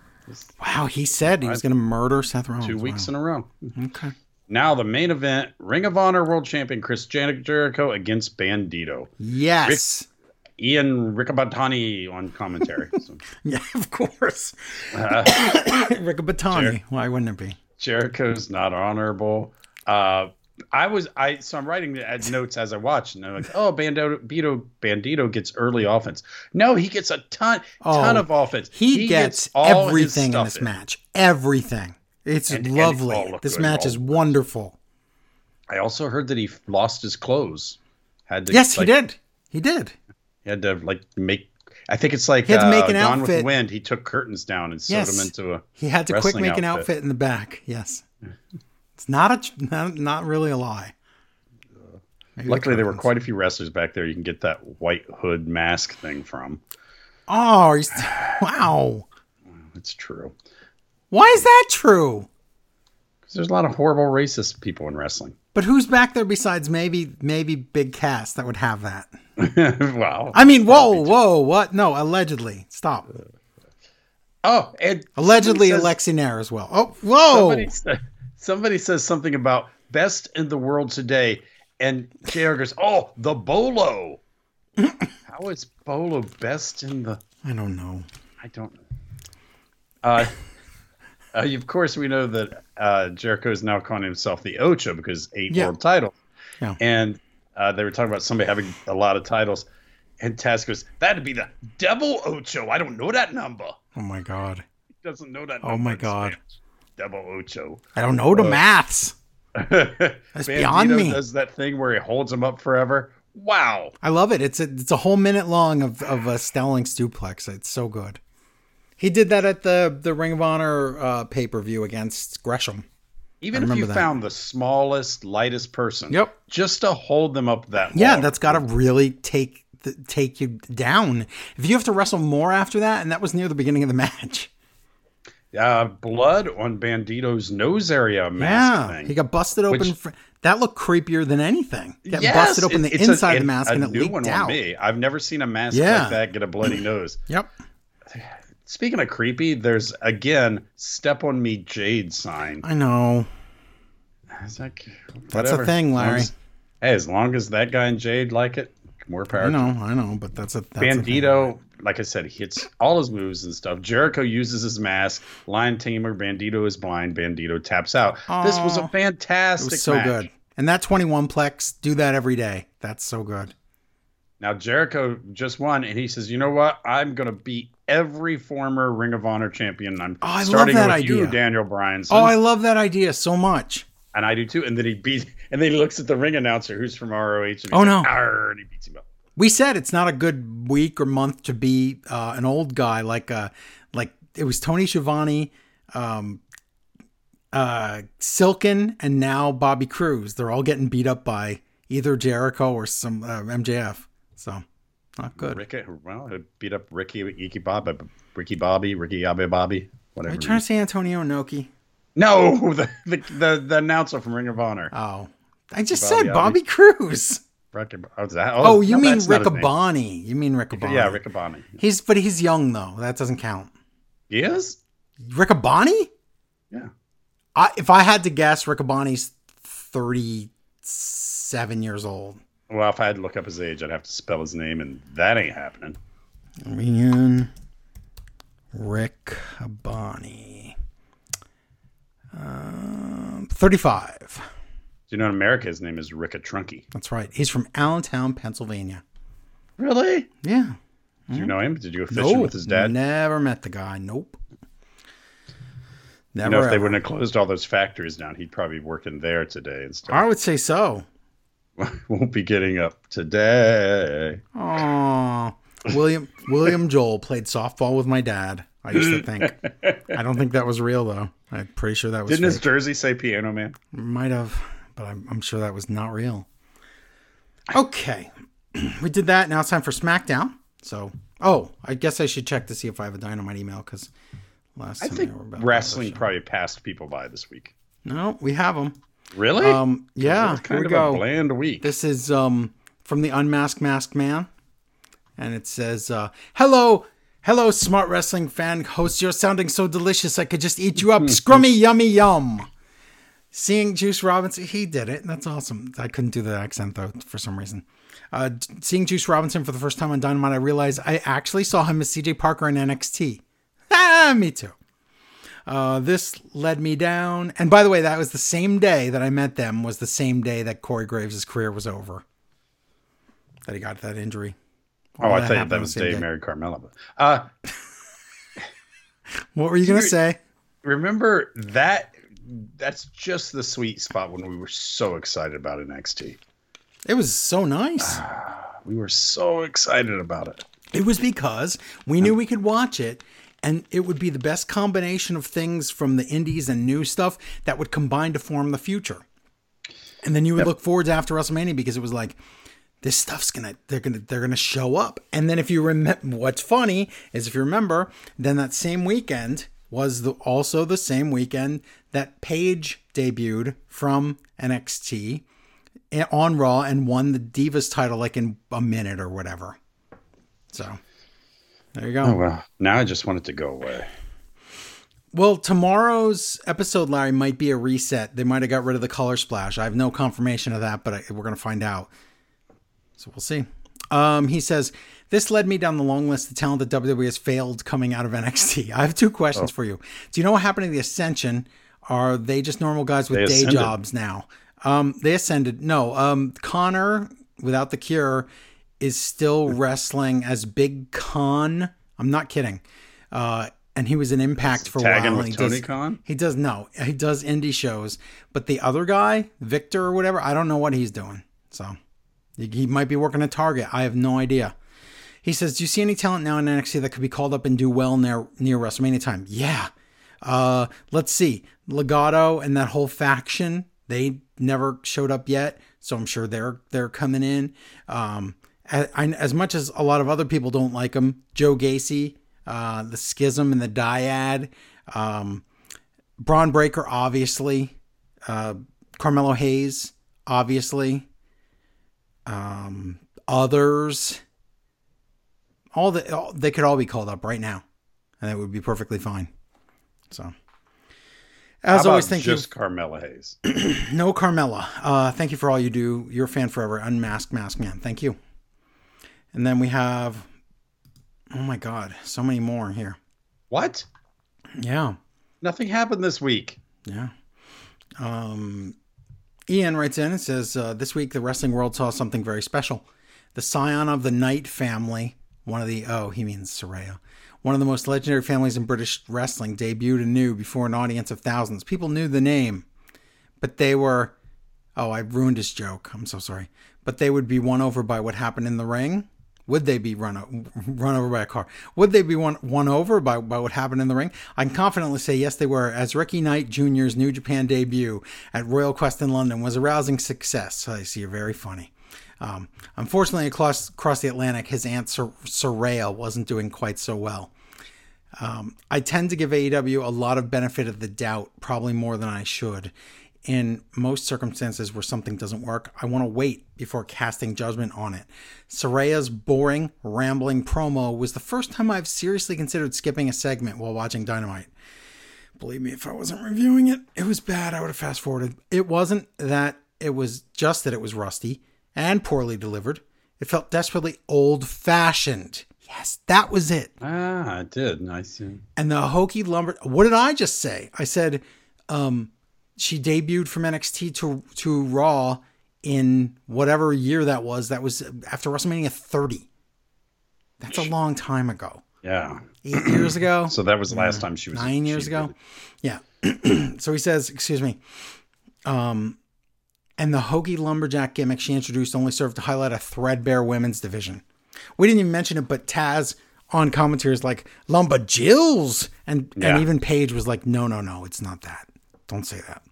Wow, he said he was going to murder Seth Rollins. 2 weeks in a row. Okay. Now the main event, Ring of Honor World Champion Chris Jericho against Bandito. Yes. Ian Riccaboni on commentary. Yeah, of course. Riccaboni. Why wouldn't it be? Jericho's not honorable. So I'm writing notes as I watch, and I'm like, oh, Bandito gets early offense. No, he gets a ton of offense. He gets all everything in this match. Everything. It's lovely. This match is wonderful. I also heard that he lost his clothes. Yes, he did. He had to make an outfit. Gone with the Wind. He took curtains down and sewed them into a wrestling outfit. He had to quick make an outfit in the back. Yes. It's not really a lie. Luckily, there were quite a few wrestlers back there you can get that white hood mask thing from. Oh, wow. It's true. Why is that true? Because there's a lot of horrible racist people in wrestling. But who's back there besides maybe Big Cass that would have that? Wow. I mean, whoa, what? No, allegedly. Stop. Oh, and allegedly Alexi Nair as well. Oh, whoa. Somebody says something about best in the world today, and JR goes, oh, the Bolo. How is Bolo best in the... I don't know. Of course, we know that Jericho is now calling himself the Ocho because 8 world titles. Yeah. And they were talking about somebody having a lot of titles. And Taz goes, that'd be the Devil Ocho. I don't know that number. Oh, my God. He doesn't know that number. Oh, my God. Double Ocho. I don't know the maths. That's beyond me. Does that thing where he holds him up forever. Wow. I love it. It's a whole minute long of a Stelling's duplex. It's so good. He did that at the Ring of Honor pay-per-view against Gresham. Even if you found the smallest, lightest person, just to hold them up that long. Yeah, that's got to really take you down. If you have to wrestle more after that, and that was near the beginning of the match. Blood on Bandito's nose area mask thing. He got busted open. That looked creepier than anything. Busted open the inside of the mask and it leaked out. Me. I've never seen a mask like that get a bloody nose. Yep. Speaking of creepy, there's, again, Step On Me Jade sign. I know. It's like, that's a thing, Larry. Hey, as long as that guy and Jade like it, more power. I know, but that's Bandito... Like I said, he hits all his moves and stuff. Jericho uses his mask. Lion Tamer. Bandito is blind. Bandito taps out. Aww. This was a fantastic match. It was so good. And that 21-plex, do that every day. That's so good. Now, Jericho just won, and he says, you know what? I'm going to beat every former Ring of Honor champion. I'm starting with you, Daniel Bryan. Oh, I love that idea so much. And I do, too. And then he looks at the ring announcer, who's from ROH. And and he beats him up. We said it's not a good week or month to be an old guy like it was Tony Schiavone, Silken, and now Bobby Cruz. They're all getting beat up by either Jericho or some MJF. So not good. Beat up Ricky Bobby, whatever. Are you trying to say Antonio Inoki? No, the announcer from Ring of Honor. Oh, I just said Bobby Cruz. You mean Riccaboni. Yeah, Riccaboni. He's young, though. That doesn't count. He is? Riccaboni? Yeah. If I had to guess, Riccoboni's 37 years old. Well, if I had to look up his age, I'd have to spell his name, and that ain't happening. Ian Riccoboni. 35. Do you know in America his name is Rickatrunky? That's right. He's from Allentown, Pennsylvania. Really? Yeah. Did you know him? Did you go fishing with his dad? Never met the guy. Nope. Never. You know, if they wouldn't have closed all those factories down, he'd probably be working there today instead. I would say so. Won't be getting up today. Aww. William Joel played softball with my dad, I used to think. I don't think that was real, though. I'm pretty sure that was Didn't fake. His jersey say Piano Man? Might have, but I'm sure that was not real. Okay. We did that. Now it's time for SmackDown. So, I guess I should check to see if I have a Dynamite email, because last time I think wrestling probably passed people by this week. No, we have them. Really? Yeah. Kind of a bland week. This is from the Unmasked Masked Man. And it says, hello, smart wrestling fan host. You're sounding so delicious. I could just eat you up. Scrummy, yummy, yum. Seeing Juice Robinson. He did it. That's awesome. I couldn't do the accent, though, for some reason. Seeing Juice Robinson for the first time on Dynamite, I realized I actually saw him as CJ Parker in NXT. Me too. This led me down. And by the way, that was the same day that I met them, was the same day that Corey Graves' career was over. That he got that injury. I thought that was the day married Carmella. What were you going to say? Remember that? That's just the sweet spot when we were so excited about NXT. It was so nice. We were so excited about it. It was because we knew we could watch it, and it would be the best combination of things from the indies and new stuff that would combine to form the future. And then you would look forward to after WrestleMania, because it was like, this stuff's they're gonna show up. And then if you remember, what's funny is if you remember, then that same weekend was also the same weekend that Paige debuted from NXT on Raw and won the Divas title like in a minute or whatever. So there you go. Oh, well, now I just want it to go away. Well, tomorrow's episode, Larry, might be a reset. They might have got rid of the color splash. I have no confirmation of that, but we're going to find out. So we'll see. He says, this led me down the long list of talent that WWE has failed coming out of NXT. I have two questions for you. Do you know what happened to the Ascension? Are they just normal guys with day jobs now? They ascended. No, Connor, without the cure, is still wrestling as Big Con. I'm not kidding. And he was in Impact for a while. With Tony Khan? He does indie shows. But the other guy, Victor or whatever, I don't know what he's doing. So he might be working at Target. I have no idea. He says, do you see any talent now in NXT that could be called up and do well near WrestleMania time? Yeah. Let's see. Legato and that whole faction, they never showed up yet. So I'm sure they're coming in. As much as a lot of other people don't like him, Joe Gacy, the Schism and the Dyad, Braun Breaker, obviously, Carmelo Hayes, obviously, others, they could all be called up right now, and it would be perfectly fine. So, as always, thank you. Just Carmella Hayes. No Carmella. Thank you for all you do. You're a fan forever. Unmasked Masked Man. Thank you. And then we have, oh my God, so many more here. What? Yeah. Nothing happened this week. Yeah. Ian writes in and says, this week the wrestling world saw something very special. The scion of the Knight family, he means Saraya, one of the most legendary families in British wrestling, debuted anew before an audience of thousands. People knew the name, but they were, I ruined his joke. I'm so sorry. But they would be won over by what happened in the ring. Would they be run over by a car? Would they be won over by what happened in the ring? I can confidently say yes, they were, as Ricky Knight Jr.'s New Japan debut at Royal Quest in London was a rousing success. I see, you're very funny. Unfortunately, across the Atlantic, his aunt Saraya wasn't doing quite so well. I tend to give AEW a lot of benefit of the doubt, probably more than I should. In most circumstances where something doesn't work, I want to wait before casting judgment on it. Saraya's boring, rambling promo was the first time I've seriously considered skipping a segment while watching Dynamite. Believe me, if I wasn't reviewing it, it was bad. I would have fast forwarded. It wasn't that. It was just that it was rusty and poorly delivered. It felt desperately old-fashioned. Yes, that was it. Ah, it did. I see. And the hokey lumber. What did I just say? I said she debuted from NXT to Raw in whatever year that was. That was after WrestleMania 30. That's a long time ago. Yeah. 8 years ago. So that was the last time she was. 9 years ago. Yeah. So he says, excuse me. And the hokey lumberjack gimmick she introduced only served to highlight a threadbare women's division. We didn't even mention it, but Taz on commentary is like, Lumberjills! And even Paige was like, no, it's not that. Don't say that.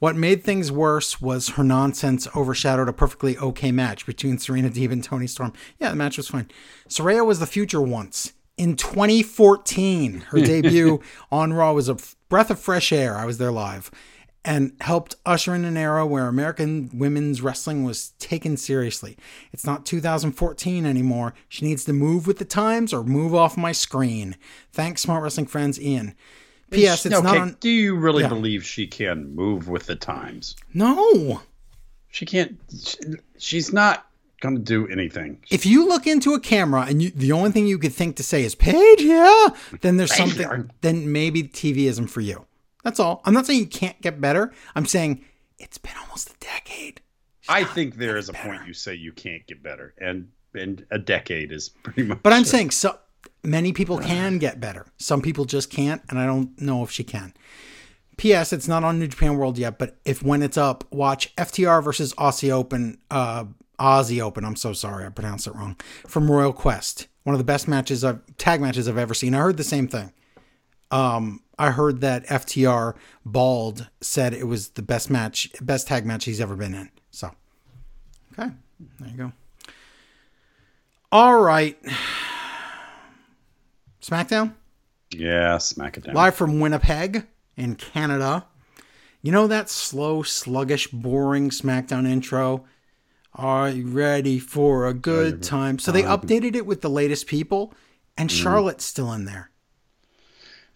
What made things worse was her nonsense overshadowed a perfectly okay match between Serena Deeb and Toni Storm. Yeah, the match was fine. Saraya was the future once. In 2014, her debut on Raw was a breath of fresh air. I was there live. And helped usher in an era where American women's wrestling was taken seriously. It's not 2014 anymore. She needs to move with the times or move off my screen. Thanks, Smart Wrestling Friends, Ian. P.S. It's okay, not on... Do you really believe she can move with the times? No. She can't. She's not going to do anything. If you look into a camera and the only thing you could think to say is, Paige, yeah, then there's something. Then maybe TV isn't for you. That's all. I'm not saying you can't get better. I'm saying it's been almost a decade. I think there is a point you say you can't get better. And a decade is pretty much. But I'm saying so many people can get better. Some people just can't. And I don't know if she can. P.S. It's not on New Japan World yet. But when it's up, watch FTR versus Aussie Open. I'm so sorry. I pronounced it wrong. From Royal Quest. One of the best tag matches I've ever seen. I heard the same thing. I heard that FTR Bald said it was the best tag match he's ever been in. So, okay, there you go. All right, SmackDown. Yeah, SmackDown. Live from Winnipeg in Canada. You know that slow, sluggish, boring SmackDown intro. Are you ready for a good time? So they updated it with the latest people, and Charlotte's still in there.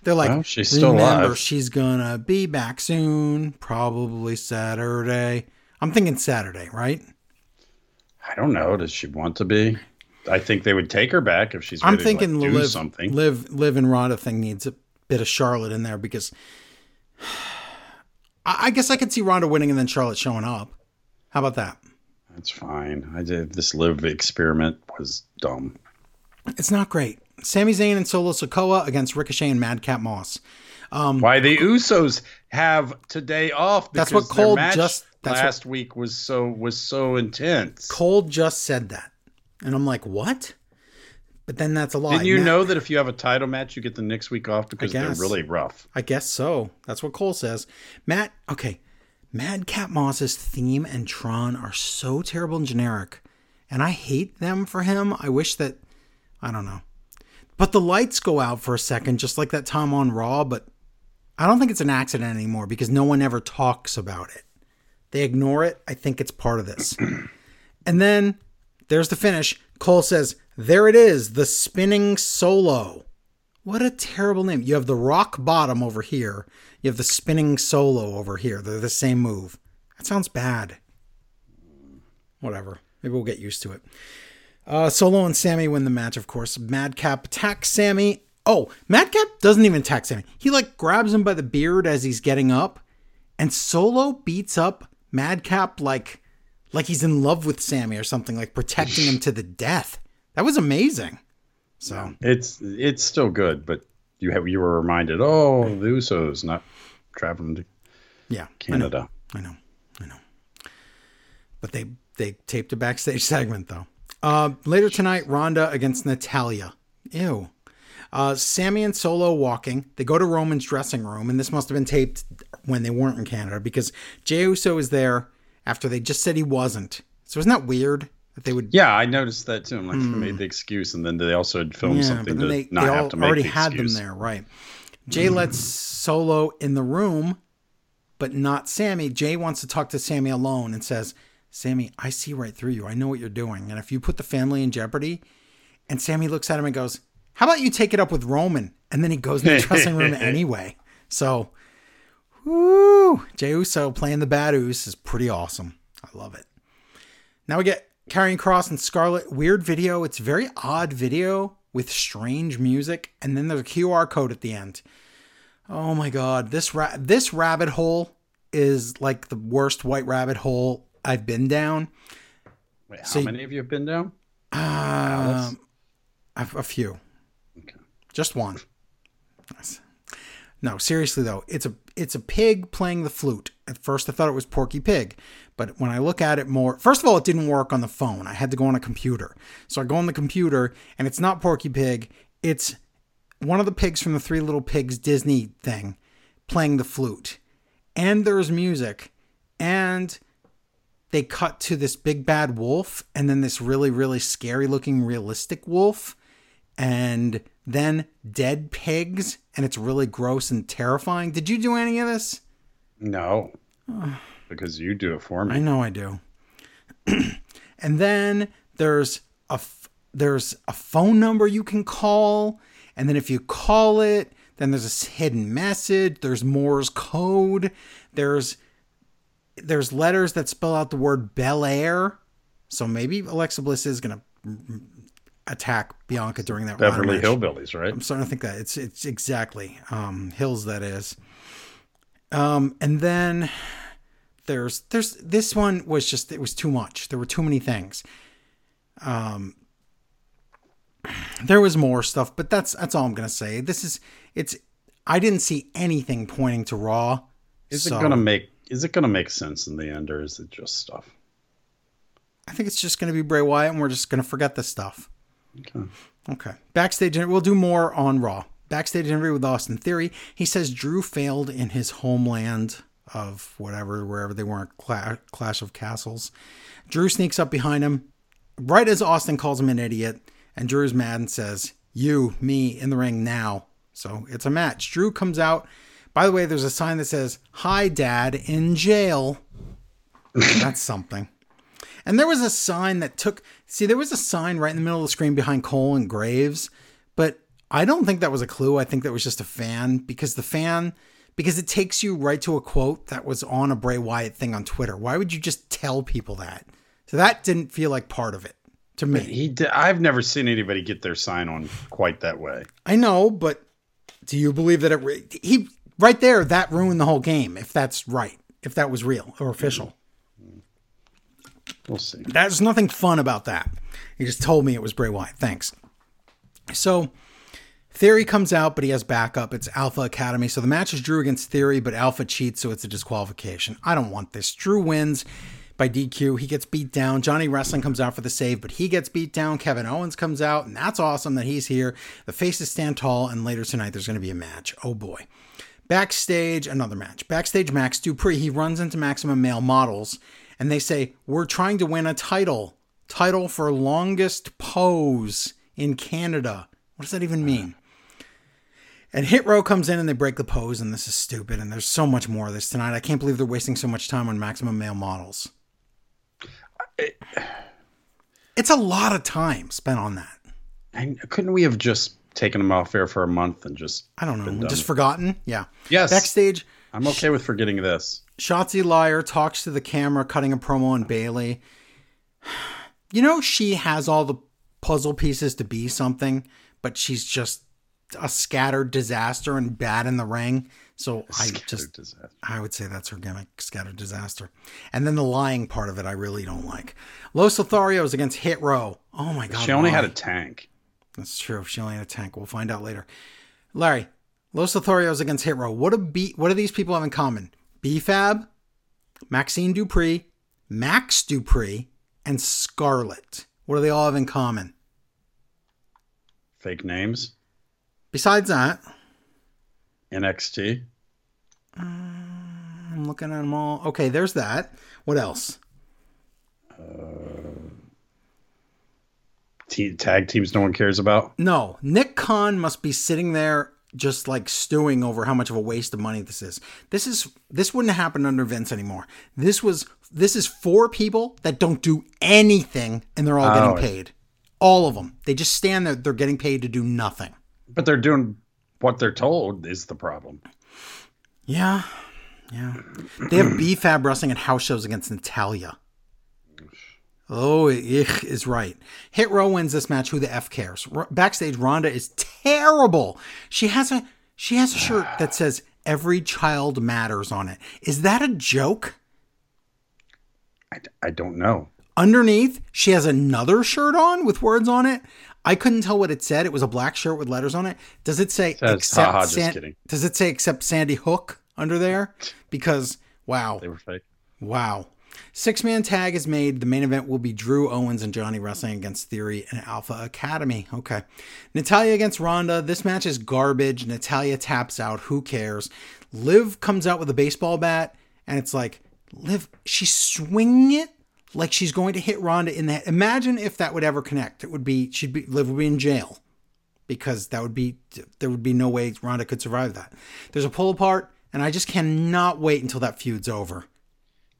They're like, well, she's still alive. She's going to be back soon, probably Saturday. I'm thinking Saturday, right? I don't know. Does she want to be? I think they would take her back if she's ready to do something. Liv and Ronda thing needs a bit of Charlotte in there because I guess I could see Ronda winning and then Charlotte showing up. How about that? That's fine. This Liv experiment was dumb. It's not great. Sami Zayn and Solo Sikoa against Ricochet and Madcap Moss. Why the Usos have today off? Because that's what Cole just last week was so intense. Cole just said that, and I'm like, what? But then that's a lie. Didn't you know that if you have a title match, you get the next week off because they're really rough? I guess so. That's what Cole says. Madcap Moss's theme and Tron are so terrible and generic, and I hate them for him. I wish that I don't know. But the lights go out for a second, just like that time on Raw, but I don't think it's an accident anymore because no one ever talks about it. They ignore it. I think it's part of this. And then there's the finish. Cole says, there it is, the spinning solo. What a terrible name. You have the rock bottom over here. You have the spinning solo over here. They're the same move. That sounds bad. Whatever. Maybe we'll get used to it. Solo and Sammy win the match, of course. Madcap attacks Sammy. Oh, Madcap doesn't even attack Sammy. He, grabs him by the beard as he's getting up. And Solo beats up Madcap like he's in love with Sammy or something, protecting him to the death. That was amazing. So it's still good, but you were reminded, the Usos not traveling to Canada. I know. But they taped a backstage segment, though. Later tonight, Ronda against Natalya. Ew. Sammy and Solo walking. They go to Roman's dressing room, and this must have been taped when they weren't in Canada because Jey Uso is there after they just said he wasn't. So isn't that weird that they would? Yeah, I noticed that too. I'm like, they made the excuse, and then they also had filmed something to not have to make the excuse. They already had them there, right? Jey lets Solo in the room, but not Sammy. Jey wants to talk to Sammy alone and says, Sammy, I see right through you. I know what you're doing. And if you put the family in jeopardy, and Sammy looks at him and goes, how about you take it up with Roman? And then he goes in the dressing room anyway. So, woo! Jey Uso playing the Bad Ooze is pretty awesome. I love it. Now we get Karrion Kross and Scarlett. Weird video. It's a very odd video with strange music. And then there's a QR code at the end. Oh my God. This rabbit hole is like the worst white rabbit hole I've been down. Wait, how many of you have been down? A few. Okay. Just one. Nice. No, seriously though, it's a pig playing the flute. At first I thought it was Porky Pig, but when I look at it more, first of all, it didn't work on the phone. I had to go on a computer. So I go on the computer and it's not Porky Pig. It's one of the pigs from the Three Little Pigs Disney thing playing the flute. And there's music, and they cut to this big bad wolf, and then this really, really scary looking realistic wolf, and then dead pigs, and it's really gross and terrifying. Did you do any of this? No, because you do it for me. I know I do. And then there's a phone number you can call, and then if you call it, then there's a hidden message. There's Morse code. There's letters that spell out the word Bel Air. So maybe Alexa Bliss is going to attack Bianca during that Beverly Hillbillies, right? I'm starting to think that it's exactly Hills. That is. And then there's this one was just, it was too much. There were too many things. There was more stuff, but that's all I'm going to say. I didn't see anything pointing to Raw. Is it going to make sense in the end, or is it just stuff? I think it's just going to be Bray Wyatt and we're just going to forget this stuff. Okay. Backstage. We'll do more on Raw. Backstage interview with Austin Theory. He says Drew failed in his homeland of wherever they were, Clash of Castles. Drew sneaks up behind him right as Austin calls him an idiot. And Drew's mad and says, you, me, in the ring now. So it's a match. Drew comes out. By the way, there's a sign that says, hi, Dad, in jail. That's something. And there was a sign that took... See, there was a sign right in the middle of the screen behind Cole and Graves. But I don't think that was a clue. I think that was just a fan. Because it takes you right to a quote that was on a Bray Wyatt thing on Twitter. Why would you just tell people that? So that didn't feel like part of it. To me, I've never seen anybody get their sign on quite that way. I know, but do you believe that he right there, that ruined the whole game? If that's right, if that was real or official, we'll see. There's nothing fun about that. He just told me it was Bray Wyatt. Thanks. So Theory comes out, but he has backup. It's Alpha Academy. So the match is Drew against Theory, but Alpha cheats. So it's a disqualification. I don't want this. Drew wins by DQ. He gets beat down. Johnny Wrestling comes out for the save, but he gets beat down. Kevin Owens comes out, and that's awesome that he's here. The faces stand tall, and later tonight there's going to be a match. Oh boy. Backstage, another match. Backstage, Max Dupree. He runs into Maximum Male Models, and they say, we're trying to win a title. Title for longest pose in Canada. What does that even mean? And Hit Row comes in and they break the pose, and this is stupid, and there's so much more of this tonight. I can't believe they're wasting so much time on Maximum Male Models. It's a lot of time spent on that. And couldn't we have just taken them off air for a month and just... I don't know. Just forgotten? Yeah. Yes. Backstage. I'm okay with forgetting this. Shotzi Liar talks to the camera, cutting a promo on Bayley. You know, she has all the puzzle pieces to be something, but she's just a scattered disaster and bad in the ring. So I would say that's her gimmick, scattered disaster. And then the lying part of it, I really don't like. Los Lotharios against Hit Row. Oh my God. She only had a tank. That's true. She only had a tank. We'll find out later. Larry, Los Lotharios against Hit Row. What do these people have in common? B-Fab, Maxine Dupree, Max Dupree, and Scarlett. What do they all have in common? Fake names. Besides that... NXT. I'm looking at them all. Okay, there's that. What else? Tag teams no one cares about? No. Nick Khan must be sitting there just like stewing over how much of a waste of money this is. This wouldn't happen under Vince anymore. This is four people that don't do anything, and they're all getting paid. All of them. They just stand there. They're getting paid to do nothing. But they're doing... what they're told is the problem. Yeah. Yeah. They have B-Fab wrestling at house shows against Natalya. Oh, Ich is right. Hit Row wins this match. Who the F cares? Backstage, Ronda is terrible. She has a shirt that says "Every Child Matters" on it. Is that a joke? I don't know. Underneath, she has another shirt on with words on it. I couldn't tell what it said. It was a black shirt with letters on it. Does it say Does it say "Except Sandy Hook" under there? Because wow, they were fake. Wow. 6-man tag is made. The main event will be Drew Owens and Johnny wrestling against Theory and Alpha Academy. Okay. Natalya against Ronda. This match is garbage. Natalya taps out. Who cares? Liv comes out with a baseball bat, and it's like, Liv, she's swinging it like she's going to hit Ronda in the head. Imagine if that would ever connect. Liv would be in jail, because there would be no way Ronda could survive that. There's a pull apart, and I just cannot wait until that feud's over.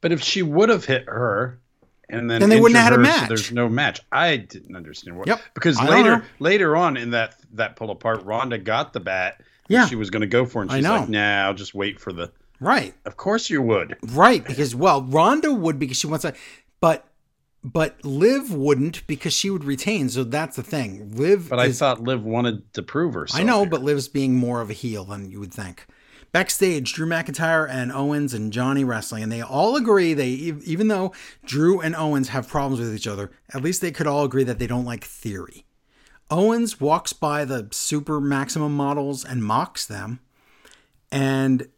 But if she would have hit her, and then they wouldn't have had a match. So there's no match. I didn't understand what. Yep. Because later on in that pull apart, Ronda got the bat. Yeah. She was going to go for it. And she's like, nah, I'll just wait for the. Right. Of course you would. Right. Because, well, Ronda would, because she wants to. But Liv wouldn't, because she would retain. So that's the thing. I thought Liv wanted to prove herself. I know, but Liv's being more of a heel than you would think. Backstage, Drew McIntyre and Owens and Johnny wrestling, and they all agree, even though Drew and Owens have problems with each other, at least they could all agree that they don't like Theory. Owens walks by the Super Maximum Models and mocks them, and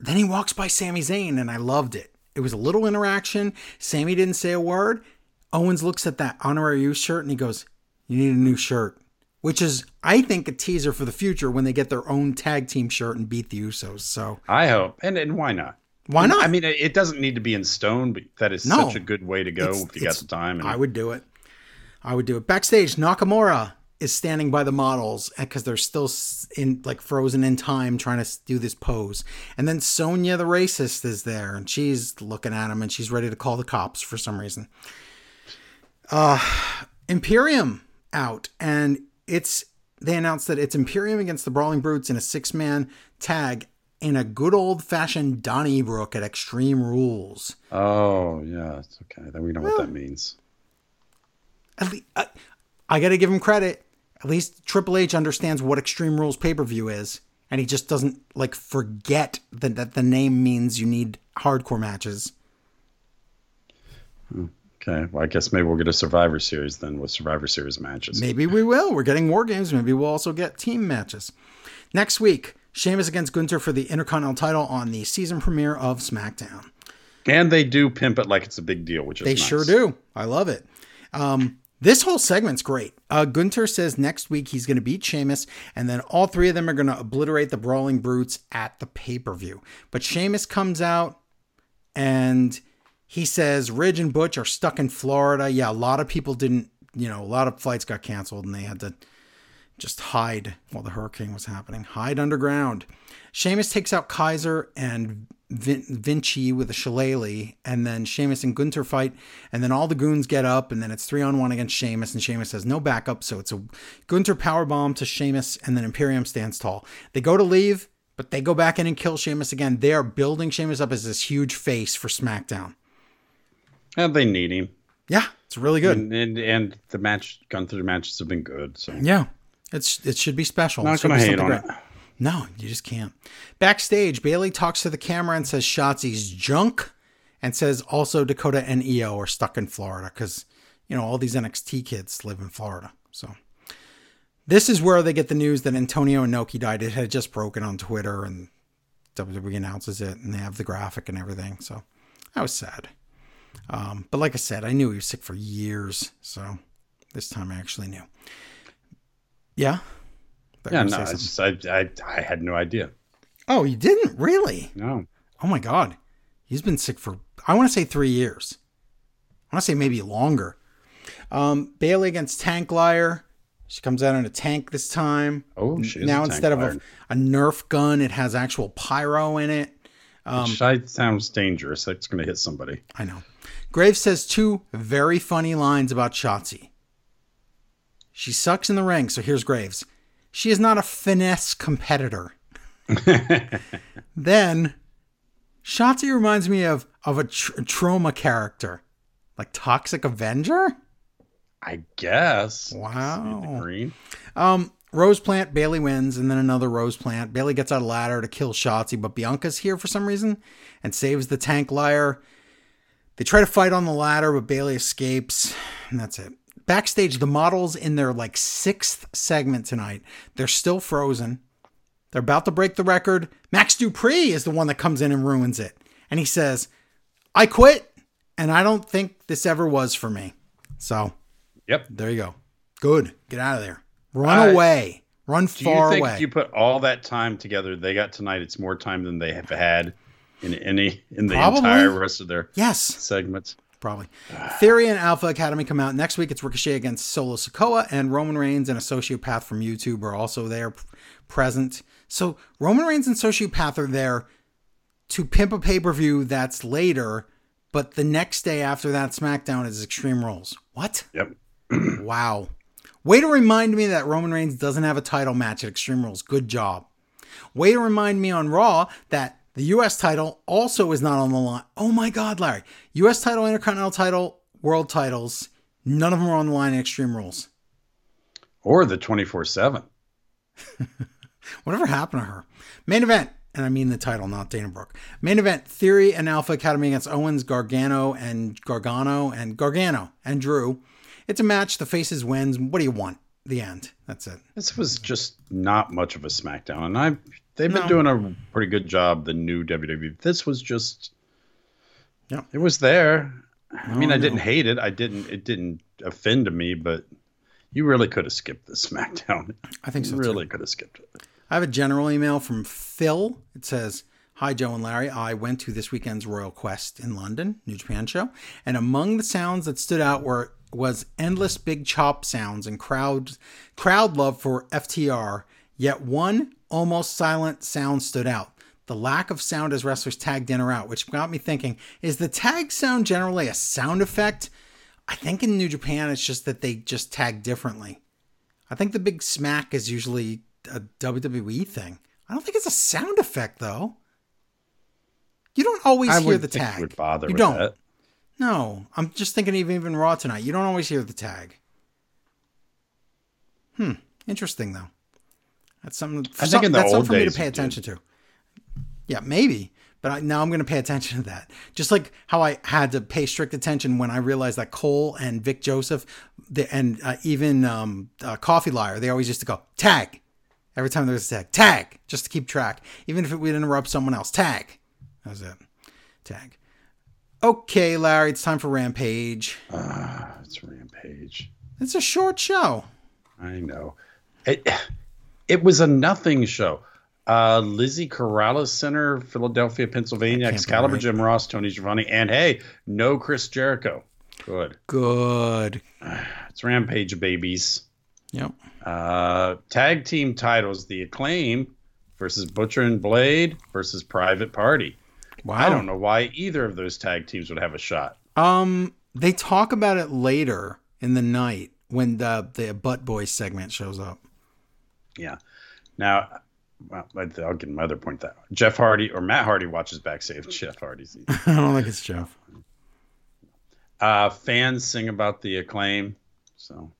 then he walks by Sami Zayn, and I loved it. It was a little interaction. Sami didn't say a word. Owens looks at that honorary use shirt, and he goes, "You need a new shirt." Which is, I think, a teaser for the future when they get their own tag team shirt and beat the Usos. So I hope. And why not? Why not? I mean, it doesn't need to be in stone, but that is such a good way to go if you got the time. And I would do it. Backstage, Nakamura is standing by the models because they're still frozen in time trying to do this pose. And then Sonya the racist is there, and she's looking at him, and she's ready to call the cops for some reason. Imperium out, and they announced that it's Imperium against the Brawling Brutes in a 6-man tag in a good old-fashioned Donnybrook at Extreme Rules. Oh, yeah. It's okay. Then we know what that means. At least, I got to give him credit. At least Triple H understands what Extreme Rules pay-per-view is, and he just doesn't forget that the name means you need hardcore matches. Hmm. Okay, well, I guess maybe we'll get a Survivor Series then with Survivor Series matches. Maybe we will. We're getting War Games. Maybe we'll also get team matches. Next week, Sheamus against Gunther for the Intercontinental title on the season premiere of SmackDown. And they do pimp it like it's a big deal, which is nice. They sure do. I love it. This whole segment's great. Gunther says next week he's going to beat Sheamus, and then all three of them are going to obliterate the Brawling Brutes at the pay-per-view. But Sheamus comes out and... he says Ridge and Butch are stuck in Florida. Yeah, a lot of people didn't, a lot of flights got canceled, and they had to just hide while the hurricane was happening. Hide underground. Sheamus takes out Kaiser and Vinci with a shillelagh, and then Sheamus and Gunther fight, and then all the goons get up, and then it's 3-on-1 against Sheamus, and Sheamus has no backup, so it's a Gunther powerbomb to Sheamus, and then Imperium stands tall. They go to leave, but they go back in and kill Sheamus again. They are building Sheamus up as this huge face for SmackDown. And they need him. Yeah, it's really good. And the match, Gunther matches have been good. So yeah, it should be special. Not going to hate on it. No, you just can't. Backstage, Bayley talks to the camera and says Shotzi's junk, and says also Dakota and EO are stuck in Florida because all these NXT kids live in Florida. So this is where they get the news that Antonio Inoki died. It had just broken on Twitter, and WWE announces it, and they have the graphic and everything. So that was sad. But like I said, I knew he was sick for years, so this time I actually knew. Yeah? I had no idea. Oh, you didn't? Really? No. Oh, my God. He's been sick for, I want to say 3 years. I want to say maybe longer. Bayley against Tank Liar. She comes out in a tank this time. Oh, she is. Now instead of a Nerf gun, it has actual pyro in it. Which sounds dangerous. It's going to hit somebody. I know. Graves says 2 very funny lines about Shotzi. She sucks in the ring. So here's Graves. She is not a finesse competitor. Then Shotzi reminds me of a trauma character, like Toxic Avenger, I guess. Wow. Rose Plant, Bailey wins, and then another Rose Plant. Bailey gets out a ladder to kill Shotzi, but Bianca's here for some reason and saves the tank liar. They try to fight on the ladder, but Bailey escapes, and that's it. Backstage, the models in their like sixth segment tonight. They're still frozen. They're about to break the record. Max Dupree is the one that comes in and ruins it. And he says, I quit, and I don't think this ever was for me. So, yep. There you go. Good. Get out of there. Run away. Run far away. Do you think you put all that time together they got tonight, it's more time than they have had in the probably entire rest of their segments? Probably. Theory and Alpha Academy come out. Next week, it's Ricochet against Solo Sikoa, and Roman Reigns and a sociopath from YouTube are also there present. So Roman Reigns and Sociopath are there to pimp a pay-per-view that's later, but the next day after that SmackDown is Extreme Rules. What? Yep. Wow. Way to remind me that Roman Reigns doesn't have a title match at Extreme Rules. Good job. Way to remind me on Raw that the U.S. title also is not on the line. Oh my God, Larry. U.S. title, Intercontinental title, World titles. None of them are on the line at Extreme Rules. Or the 24/7. Whatever happened to her? Main event, and I mean the title, not Dana Brooke. Main event, Theory and Alpha Academy against Owens, Gargano and Drew. It's a match. The faces wins. What do you want? The end. That's it. This was just not much of a SmackDown, and they've been doing a pretty good job. The new WWE. This was just, it was there. I mean, I didn't hate it. It didn't offend me, but you really could have skipped the SmackDown. I think so. You really could have skipped it. I have a general email from Phil. It says, Hi, Joe and Larry. I went to this weekend's Royal Quest in London, New Japan show, and among the sounds that stood out was endless big chop sounds and crowd love for FTR, yet one almost silent sound stood out. The lack of sound as wrestlers tagged in or out, which got me thinking, is the tag sound generally a sound effect? I think in New Japan, it's just that they just tag differently. I think the big smack is usually a WWE thing. I don't think it's a sound effect, though. You don't always hear the tag. I would bother with that. You don't. No, I'm just thinking even Raw tonight. You don't always hear the tag. Interesting, though. That's something for me to pay attention to. Yeah, maybe. But now I'm going to pay attention to that. Just like how I had to pay strict attention when I realized that Cole and Vic Joseph and even Coffee Liar, they always used to go, tag. Every time there was a tag. Tag. Just to keep track. Even if it would interrupt someone else. Tag. That was it. Tag. Okay, Larry, it's time for Rampage. It's Rampage. It's a short show. I know. It was a nothing show. Lizzie Corrales Center, Philadelphia, Pennsylvania, Excalibur, Jim Ross, Tony Schiavone, and hey, no Chris Jericho. Good. It's Rampage, babies. Yep. Tag team titles, The Acclaim versus Butcher and Blade versus Private Party. Wow. I don't know why either of those tag teams would have a shot. They talk about it later in the night when the Butt Boys segment shows up. Yeah. Now, well, I'll get my other point that Jeff Hardy or Matt Hardy watches back save Jeff Hardy's. I don't think it's Jeff. Fans sing about The Acclaim. So,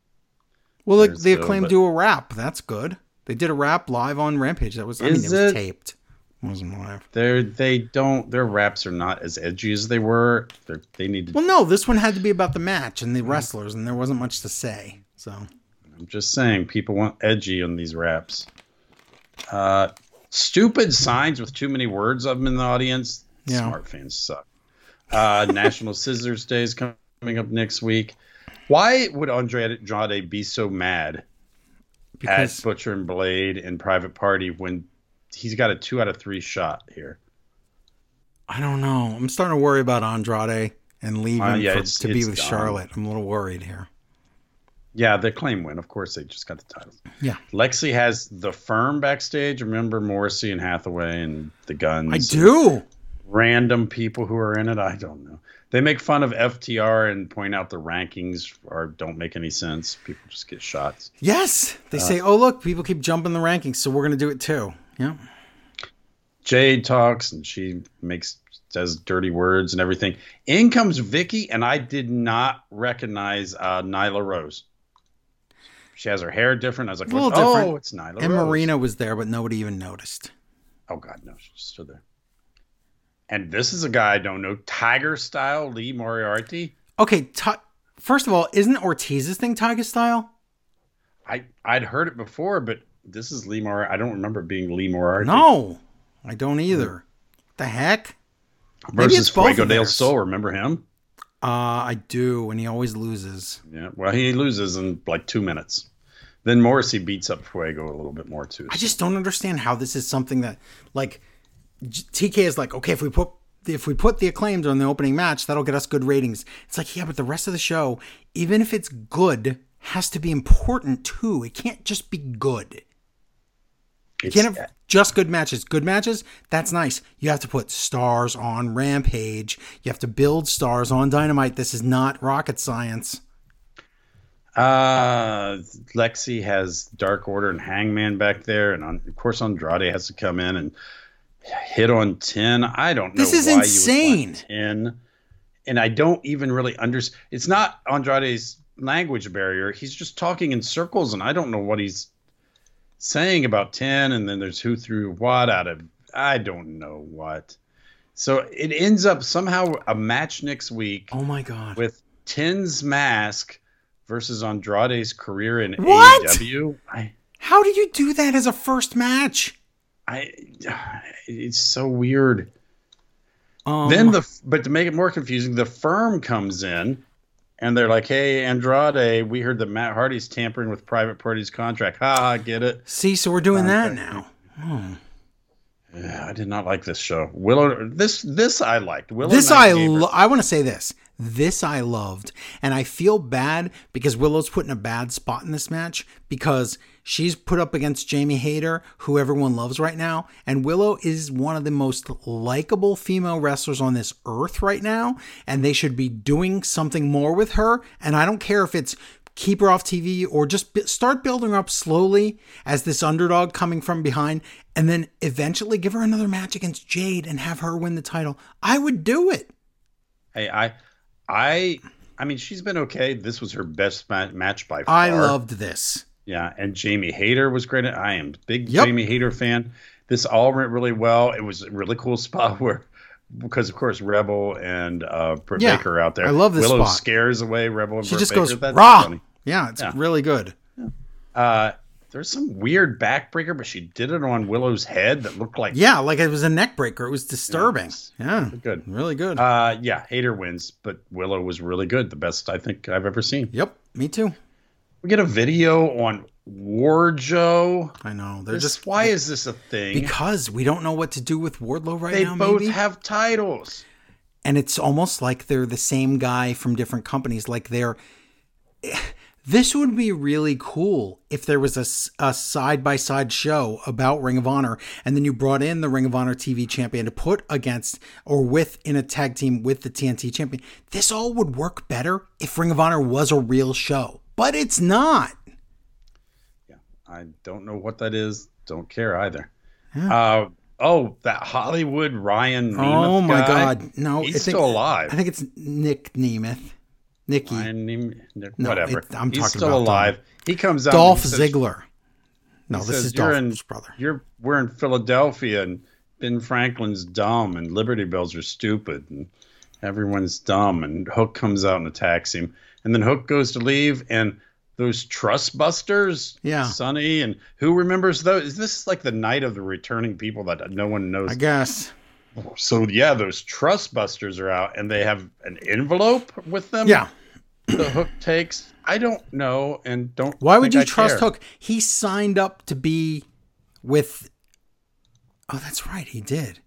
well, like The Acclaim do a rap. That's good. They did a rap live on Rampage. That was it was taped. It wasn't live. Their raps are not as edgy as they were. They needed. Well, no, this one had to be about the match and the wrestlers, and there wasn't much to say. So I'm just saying, people want edgy on these raps. Stupid signs with too many words of them in the audience. Yeah. Smart fans suck. National Scissors Day is coming up next week. Why would Andre Andrade be so mad at Butcher and Blade and Private Party when he's got a 2 out of 3 shot here? I don't know. I'm starting to worry about Andrade and leaving to be with Charlotte. I'm a little worried here. Yeah, the Acclaim win. Of course, they just got the title. Yeah. Lexi has the firm backstage. Remember Morrissey and Hathaway and the Guns? I do. Random people who are in it. I don't know. They make fun of FTR and point out the rankings are don't make any sense. People just get shots. Yes. They say, oh, look, people keep jumping the rankings, so we're going to do it too. Yeah. Jade talks and she says dirty words and everything. In comes Vicky, and I did not recognize Nyla Rose. She has her hair different. I was like, oh, it's Nyla Rose. And Marina was there, but nobody even noticed. Oh, God, no. She's still there. And this is a guy I don't know. Tiger Style, Lee Moriarty. Okay, first of all, isn't Ortiz's thing Tiger Style? I'd heard it before, but this is Lee Moriarty. I don't remember it being Lee Moriarty. No, I don't either. What the heck? Versus Fuego del Sol, remember him? I do, and he always loses. Yeah, well, he loses in like 2 minutes. Then Morrissey beats up Fuego a little bit more, too. I just don't understand how this is something that, like, TK is like, okay, if we put the Acclaimed on the opening match, that'll get us good ratings. It's like, yeah, but the rest of the show, even if it's good, has to be important, too. It can't just be good. You can't have just good matches. Good matches, that's nice. You have to put stars on Rampage. You have to build stars on Dynamite. This is not rocket science. Lexi has Dark Order and Hangman back there. And, of course, Andrade has to come in and hit on 10. I don't know why. This is insane. And I don't even really understand. It's not Andrade's language barrier. He's just talking in circles, and I don't know what he's saying about 10, and then there's who threw what out of I don't know what. So it ends up somehow a match next week. Oh my God. With 10's mask versus Andrade's career in AEW. How do you do that as a first match? It's so weird. But to make it more confusing, the firm comes in and they're like, hey, Andrade, we heard that Matt Hardy's tampering with Private Party's contract. Ha, get it? See, so we're doing that now. Oh. Yeah, I did not like this show. Willow, this I liked. Willow this I want to say this. This I loved. And I feel bad because Willow's put in a bad spot in this match because she's put up against Jamie Hayter, who everyone loves right now. And Willow is one of the most likable female wrestlers on this earth right now. And they should be doing something more with her. And I don't care if it's keep her off TV or just start building her up slowly as this underdog coming from behind. And then eventually give her another match against Jade and have her win the title. I would do it. Hey, I mean, she's been okay. This was her best match by far. I loved this. Yeah, and Jamie Hayter was great. I am a big Jamie Hayter fan. This all went really well. It was a really cool spot where, because of course, Rebel and Britt Baker are out there. I love this Willow spot. Scares away Rebel and Britt Baker. She just goes, that's raw. Funny. Yeah, it's really good. Yeah. There's some weird backbreaker, but she did it on Willow's head that looked like... Yeah, like it was a neck breaker. It was disturbing. Yeah, good. Really good. Hayter wins, but Willow was really good. The best I think I've ever seen. Yep, me too. We get a video on Wardlow. I know. Why is this a thing? Because we don't know what to do with Wardlow now, maybe. They both have titles. And it's almost like they're the same guy from different companies. Like they're... This would be really cool if there was a side-by-side show about Ring of Honor, and then you brought in the Ring of Honor TV champion to put against or with in a tag team with the TNT champion. This all would work better if Ring of Honor was a real show, but it's not. Yeah, I don't know what that is. Don't care either. Yeah. That Hollywood Ryan Nemeth Oh, my guy. God. No, He's still alive. I think it's Nick Nemeth. Nikki. Whatever. He's still alive. He comes out. Dolph Ziggler. No, this is Dolph's brother. We're in Philadelphia and Ben Franklin's dumb and Liberty Bells are stupid and everyone's dumb and Hook comes out and attacks him. And then Hook goes to leave and those trust busters, Sonny, and who remembers those? Is this like the night of the returning people that no one knows? I guess. So, yeah, those trust busters are out and they have an envelope with them. Yeah. The Hook takes. I don't know. And don't. Why would you trust Hook? He signed up to be with. Oh, that's right. He did.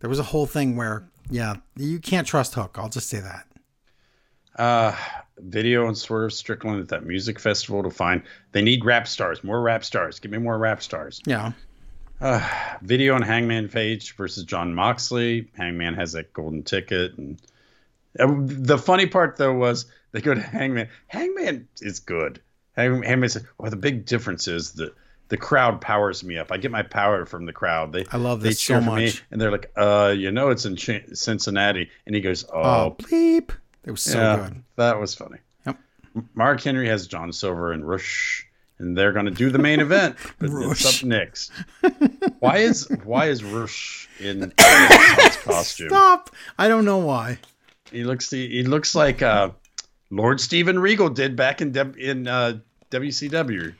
There was a whole thing where, you can't trust Hook. I'll just say that. Video and Swerve Strickland at that music festival to find. They need rap stars. More rap stars. Give me more rap stars. Yeah. Video on Hangman Page versus Jon Moxley. Hangman has that golden ticket. And the funny part, though, was they go to Hangman. Hangman is good. Hangman said, well, the big difference is that the crowd powers me up. I get my power from the crowd. I love this so much. Me, and they're like, it's in Cincinnati. And he goes, oh, bleep. It was so good. That was funny. Yep. Mark Henry has John Silver and Rush. And they're going to do the main event, but Rush. It's up next. Why is Rush in his costume? Stop! I don't know why. He looks like Lord Steven Regal did back in WCW. A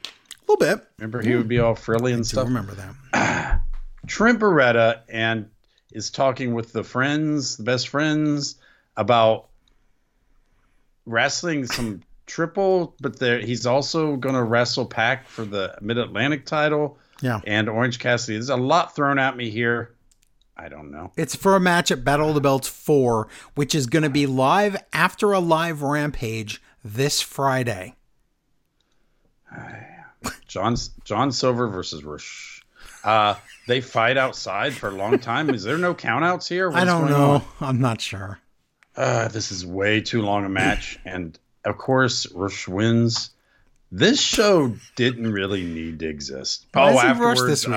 little bit. Remember, he would be all frilly and stuff. I remember that. Trent Beretta and is talking with the best friends, about wrestling some. Triple, but he's also going to wrestle Pac for the Mid-Atlantic title. Yeah. And Orange Cassidy. There's a lot thrown at me here. I don't know. It's for a match at Battle of the Belts 4, which is going to be live after a live Rampage this Friday. John Silver versus Rush. They fight outside for a long time. Is there no countouts here? I don't know. On? I'm not sure. This is way too long a match. And of course, Rush wins. This show didn't really need to exist. Afterwards, Rush this week?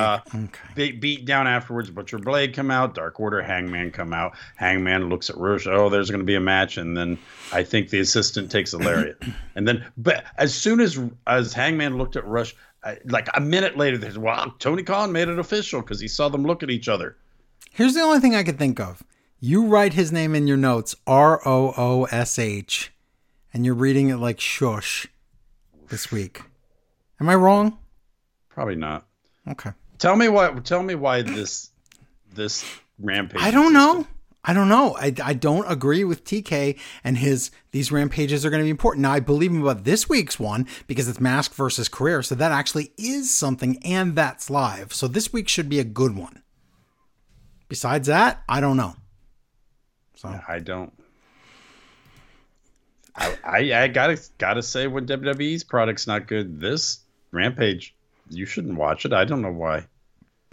They beat down afterwards. Butcher Blade come out. Dark Order, Hangman come out. Hangman looks at Rush. Oh, there's going to be a match. And then I think the assistant takes a lariat. And then, but as soon as Hangman looked at Rush, like a minute later, there's, wow, Tony Khan made it official because he saw them look at each other. Here's the only thing I could think of. You write his name in your notes, Roosh. And you're reading it like shush this week. Am I wrong? Probably not. Okay. Tell me why this Rampage. I don't know. I don't agree with TK and these Rampages are going to be important. Now, I believe him about this week's one because it's Mask versus Career. So that actually is something, and that's live. So this week should be a good one. Besides that, I don't know. So I don't. I gotta say, when WWE's product's not good, this Rampage, you shouldn't watch it. I don't know why.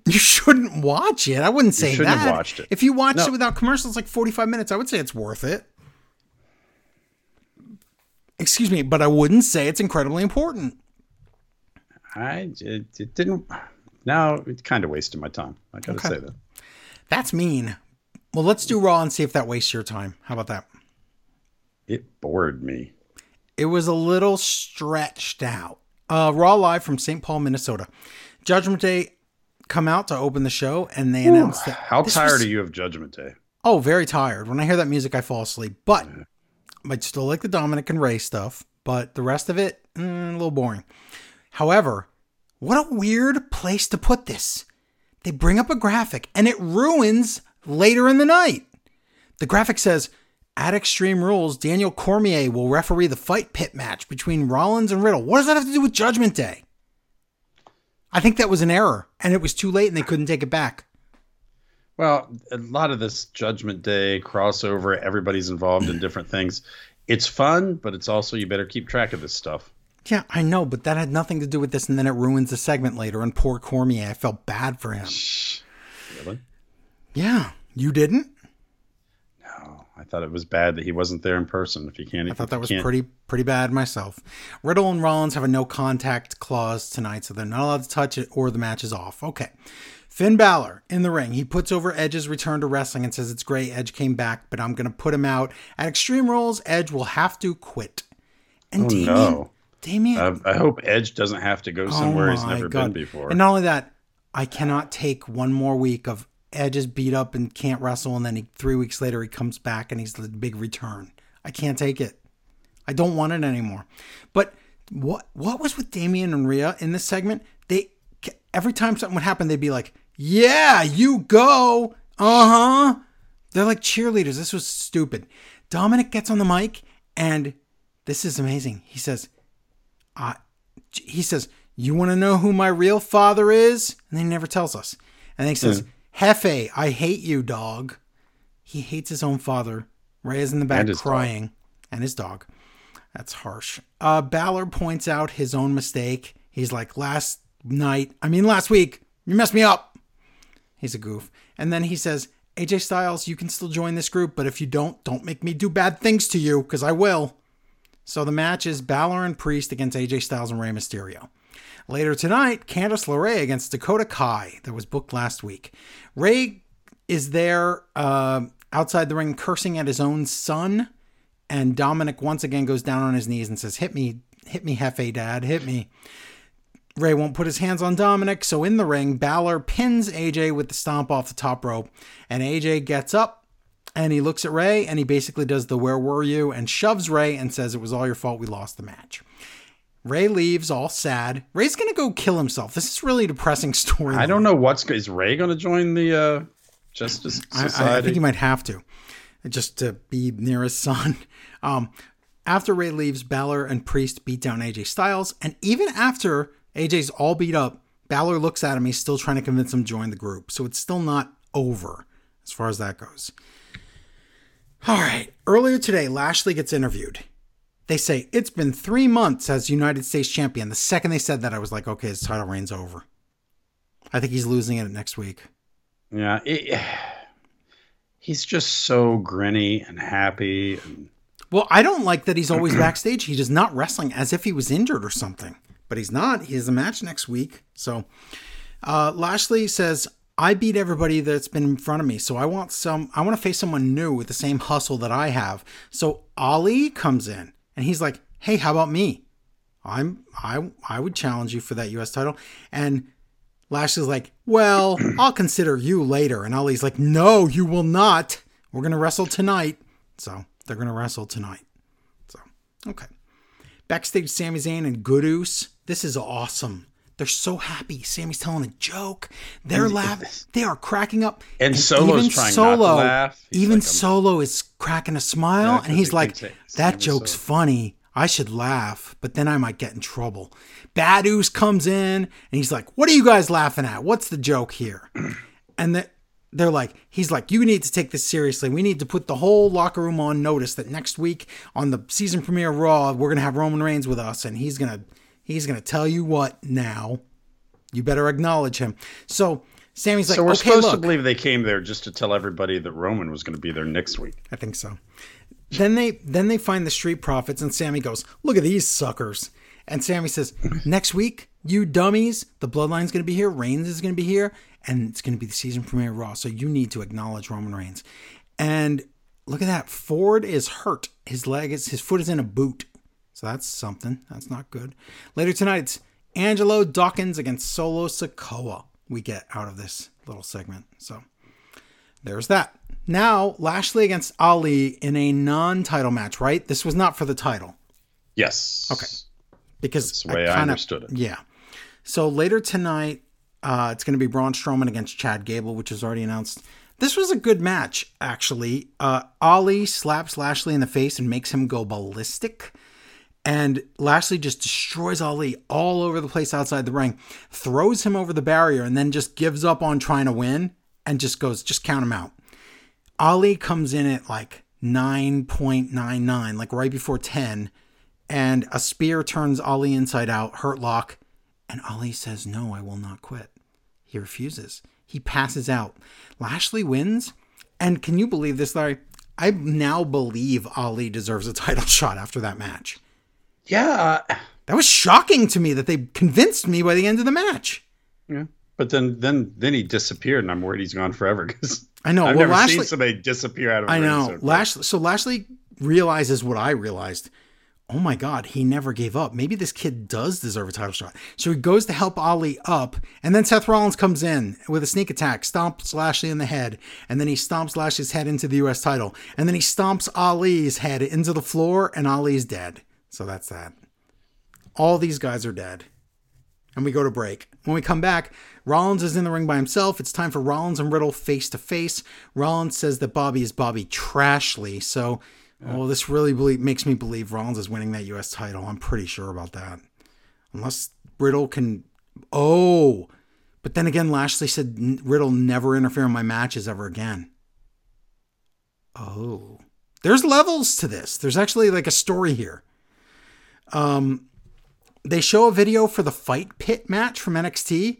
You shouldn't watch it. I wouldn't say that. You shouldn't have watched it. If you watched it without commercials, like 45 minutes, I would say it's worth it. Excuse me, but I wouldn't say it's incredibly important. It didn't. No, it kind of wasted my time. I gotta say that. That's mean. Well, let's do Raw and see if that wastes your time. How about that? It bored me. It was a little stretched out. Raw Live from St. Paul, Minnesota. Judgment Day come out to open the show, and they announced that... How tired are you of Judgment Day? Oh, very tired. When I hear that music, I fall asleep. But I still like the Dominic and Rey stuff, but the rest of it, a little boring. However, what a weird place to put this. They bring up a graphic, and it ruins later in the night. The graphic says... At Extreme Rules, Daniel Cormier will referee the Fight Pit match between Rollins and Riddle. What does that have to do with Judgment Day? I think that was an error, and it was too late, and they couldn't take it back. Well, a lot of this Judgment Day crossover, everybody's involved in different things. It's fun, but it's also, you better keep track of this stuff. Yeah, I know, but that had nothing to do with this, and then it ruins the segment later, and poor Cormier, I felt bad for him. Really? Yeah. You didn't? I thought it was bad that he wasn't there in person. I thought that was pretty bad myself. Riddle and Rollins have a no contact clause tonight, so they're not allowed to touch it or the match is off. Okay. Finn Balor in the ring. He puts over Edge's return to wrestling and says, it's great. Edge came back, but I'm going to put him out. At Extreme Rules, Edge will have to quit. And Damien. I hope Edge doesn't have to go somewhere he's never been before. And not only that, I cannot take one more week of Edge is beat up and can't wrestle, and then 3 weeks later he comes back and he's the big return. I can't take it. I don't want it anymore. But what was with Damian and Rhea in this segment? They every time something would happen, they'd be like, "Yeah, you go." They're like cheerleaders. This was stupid. Dominic gets on the mic, and this is amazing. He says, you want to know who my real father is?" And he never tells us. And then he says. Hefe, I hate you, dog. He hates his own father. Ray is in the back crying. Dog. And his dog. That's harsh. Balor points out his own mistake. He's like, last week, you messed me up. He's a goof. And then he says, AJ Styles, you can still join this group, but if you don't make me do bad things to you, because I will. So the match is Balor and Priest against AJ Styles and Rey Mysterio. Later tonight, Candice LeRae against Dakota Kai that was booked last week. Rey is there outside the ring cursing at his own son, and Dominic once again goes down on his knees and says, hit me, Hefe Dad, hit me. Rey won't put his hands on Dominic, so in the ring, Balor pins AJ with the stomp off the top rope, and AJ gets up, and he looks at Rey, and he basically does the where were you, and shoves Rey and says, it was all your fault, we lost the match. Rey leaves, all sad. Rey's going to go kill himself. This is really a depressing story. I don't know is Rey going to join the Justice Society? I think he might have to, just to be near his son. After Rey leaves, Balor and Priest beat down AJ Styles, and even after AJ's all beat up, Balor looks at him. He's still trying to convince him to join the group. So it's still not over as far as that goes. All right. Earlier today, Lashley gets interviewed. They say, it's been 3 months as United States champion. The second they said that, I was like, okay, his title reign's over. I think he's losing it next week. Yeah. He's just so grinny and happy. Well, I don't like that he's always backstage. He does not wrestling as if he was injured or something. But he's not. He has a match next week. So Lashley says, I beat everybody that's been in front of me. So I want to face someone new with the same hustle that I have. So Ali comes in and he's like, hey, how about me? I would challenge you for that US title. And Lashley's like, well, I'll consider you later. And Ali's like, no, you will not. We're going to wrestle tonight. So they're going to wrestle tonight. So, okay. Backstage, Sami Zayn and Goodus. This is awesome. They're so happy. Sammy's telling a joke. They're laughing. They are cracking up. And Solo's trying not to laugh. Even Solo is cracking a smile. And he's like, that joke's funny. I should laugh, but then I might get in trouble. Badus comes in and he's like, what are you guys laughing at? What's the joke here? And they're like, he's like, you need to take this seriously. We need to put the whole locker room on notice that next week on the season premiere Raw, we're going to have Roman Reigns with us. And he's going to tell you what now. You better acknowledge him. So Sammy's like, so we're supposed to believe they came there just to tell everybody that Roman was going to be there next week. I think so. Then they find the Street Profits and Sammy goes, look at these suckers. And Sammy says, next week, you dummies, the Bloodline's going to be here. Reigns is going to be here. And it's going to be the season premiere Raw. So you need to acknowledge Roman Reigns. And look at that. Ford is hurt. His foot is in a boot. So that's something. That's not good. Later tonight, it's Angelo Dawkins against Solo Sikoa. We get out of this little segment. So there's that. Now, Lashley against Ali in a non-title match, right? This was not for the title. Yes. Okay. Because that's the way I understood it. Yeah. So later tonight, it's going to be Braun Strowman against Chad Gable, which is already announced. This was a good match, actually. Ali slaps Lashley in the face and makes him go ballistic. And Lashley just destroys Ali all over the place outside the ring, throws him over the barrier, and then just gives up on trying to win and just goes, just count him out. Ali comes in at like 9.99, like right before 10. And a spear turns Ali inside out, hurt lock. And Ali says, no, I will not quit. He refuses. He passes out. Lashley wins. And can you believe this, Larry? I now believe Ali deserves a title shot after that match. Yeah. That was shocking to me that they convinced me by the end of the match. Yeah. But then he disappeared, and I'm worried he's gone forever. Because I know. I've never seen somebody disappear out of a ring. I know. Lashley realizes what I realized. Oh my God, he never gave up. Maybe this kid does deserve a title shot. So he goes to help Ali up, and then Seth Rollins comes in with a sneak attack, stomps Lashley in the head, and then he stomps Lashley's head into the US title, and then he stomps Ali's head into the floor, and Ali's dead. So that's that. All these guys are dead. And we go to break. When we come back, Rollins is in the ring by himself. It's time for Rollins and Riddle face to face. Rollins says that Bobby is Bobby Trashley, so... Well, this really makes me believe Rollins is winning that U.S. title. I'm pretty sure about that. Unless Riddle can... Oh! But then again, Lashley said Riddle never interfere in my matches ever again. Oh. There's levels to this. There's actually like a story here. They show a video for the Fight Pit match from NXT.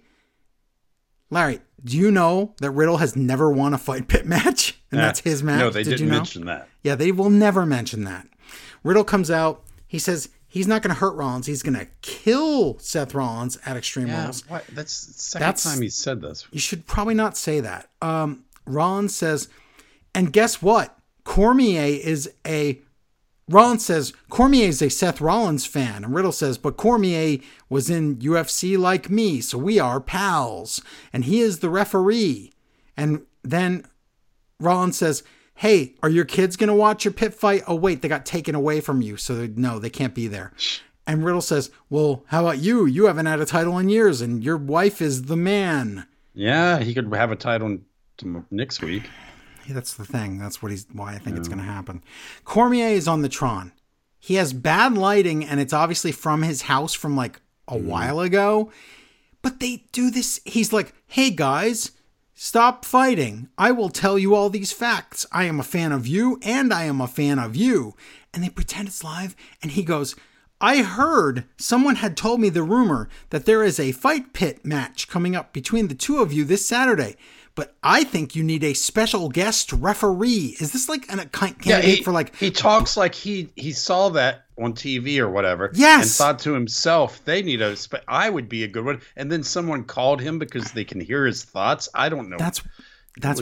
Larry, do you know that Riddle has never won a fight pit match? And that's his match? No, they didn't mention that. Yeah, they will never mention that. Riddle comes out. He says he's not going to hurt Rollins. He's going to kill Seth Rollins at Extreme Rules. What? That's the second time he said this. You should probably not say that. Rollins says, and guess what? Rollins says, Cormier is a Seth Rollins fan. And Riddle says, but Cormier was in UFC like me, so we are pals. And he is the referee. And then Rollins says, hey, are your kids going to watch your pit fight? Oh, wait, they got taken away from you. So no, they can't be there. And Riddle says, well, how about you? You haven't had a title in years, and your wife is the man. Yeah, he could have a title next week. That's the thing. That's why I think it's going to happen. Cormier is on the Tron. He has bad lighting, and it's obviously from his house from like a while ago. But they do this. He's like, hey, guys, stop fighting. I will tell you all these facts. I am a fan of you, and I am a fan of you. And they pretend it's live, and he goes, I heard someone had told me the rumor that there is a fight pit match coming up between the two of you this Saturday. But I think you need a special guest referee. Is this like a candidate for like... He talks like he saw that on TV or whatever. Yes. And thought to himself, they need a... I would be a good one. And then someone called him because they can hear his thoughts. I don't know. That's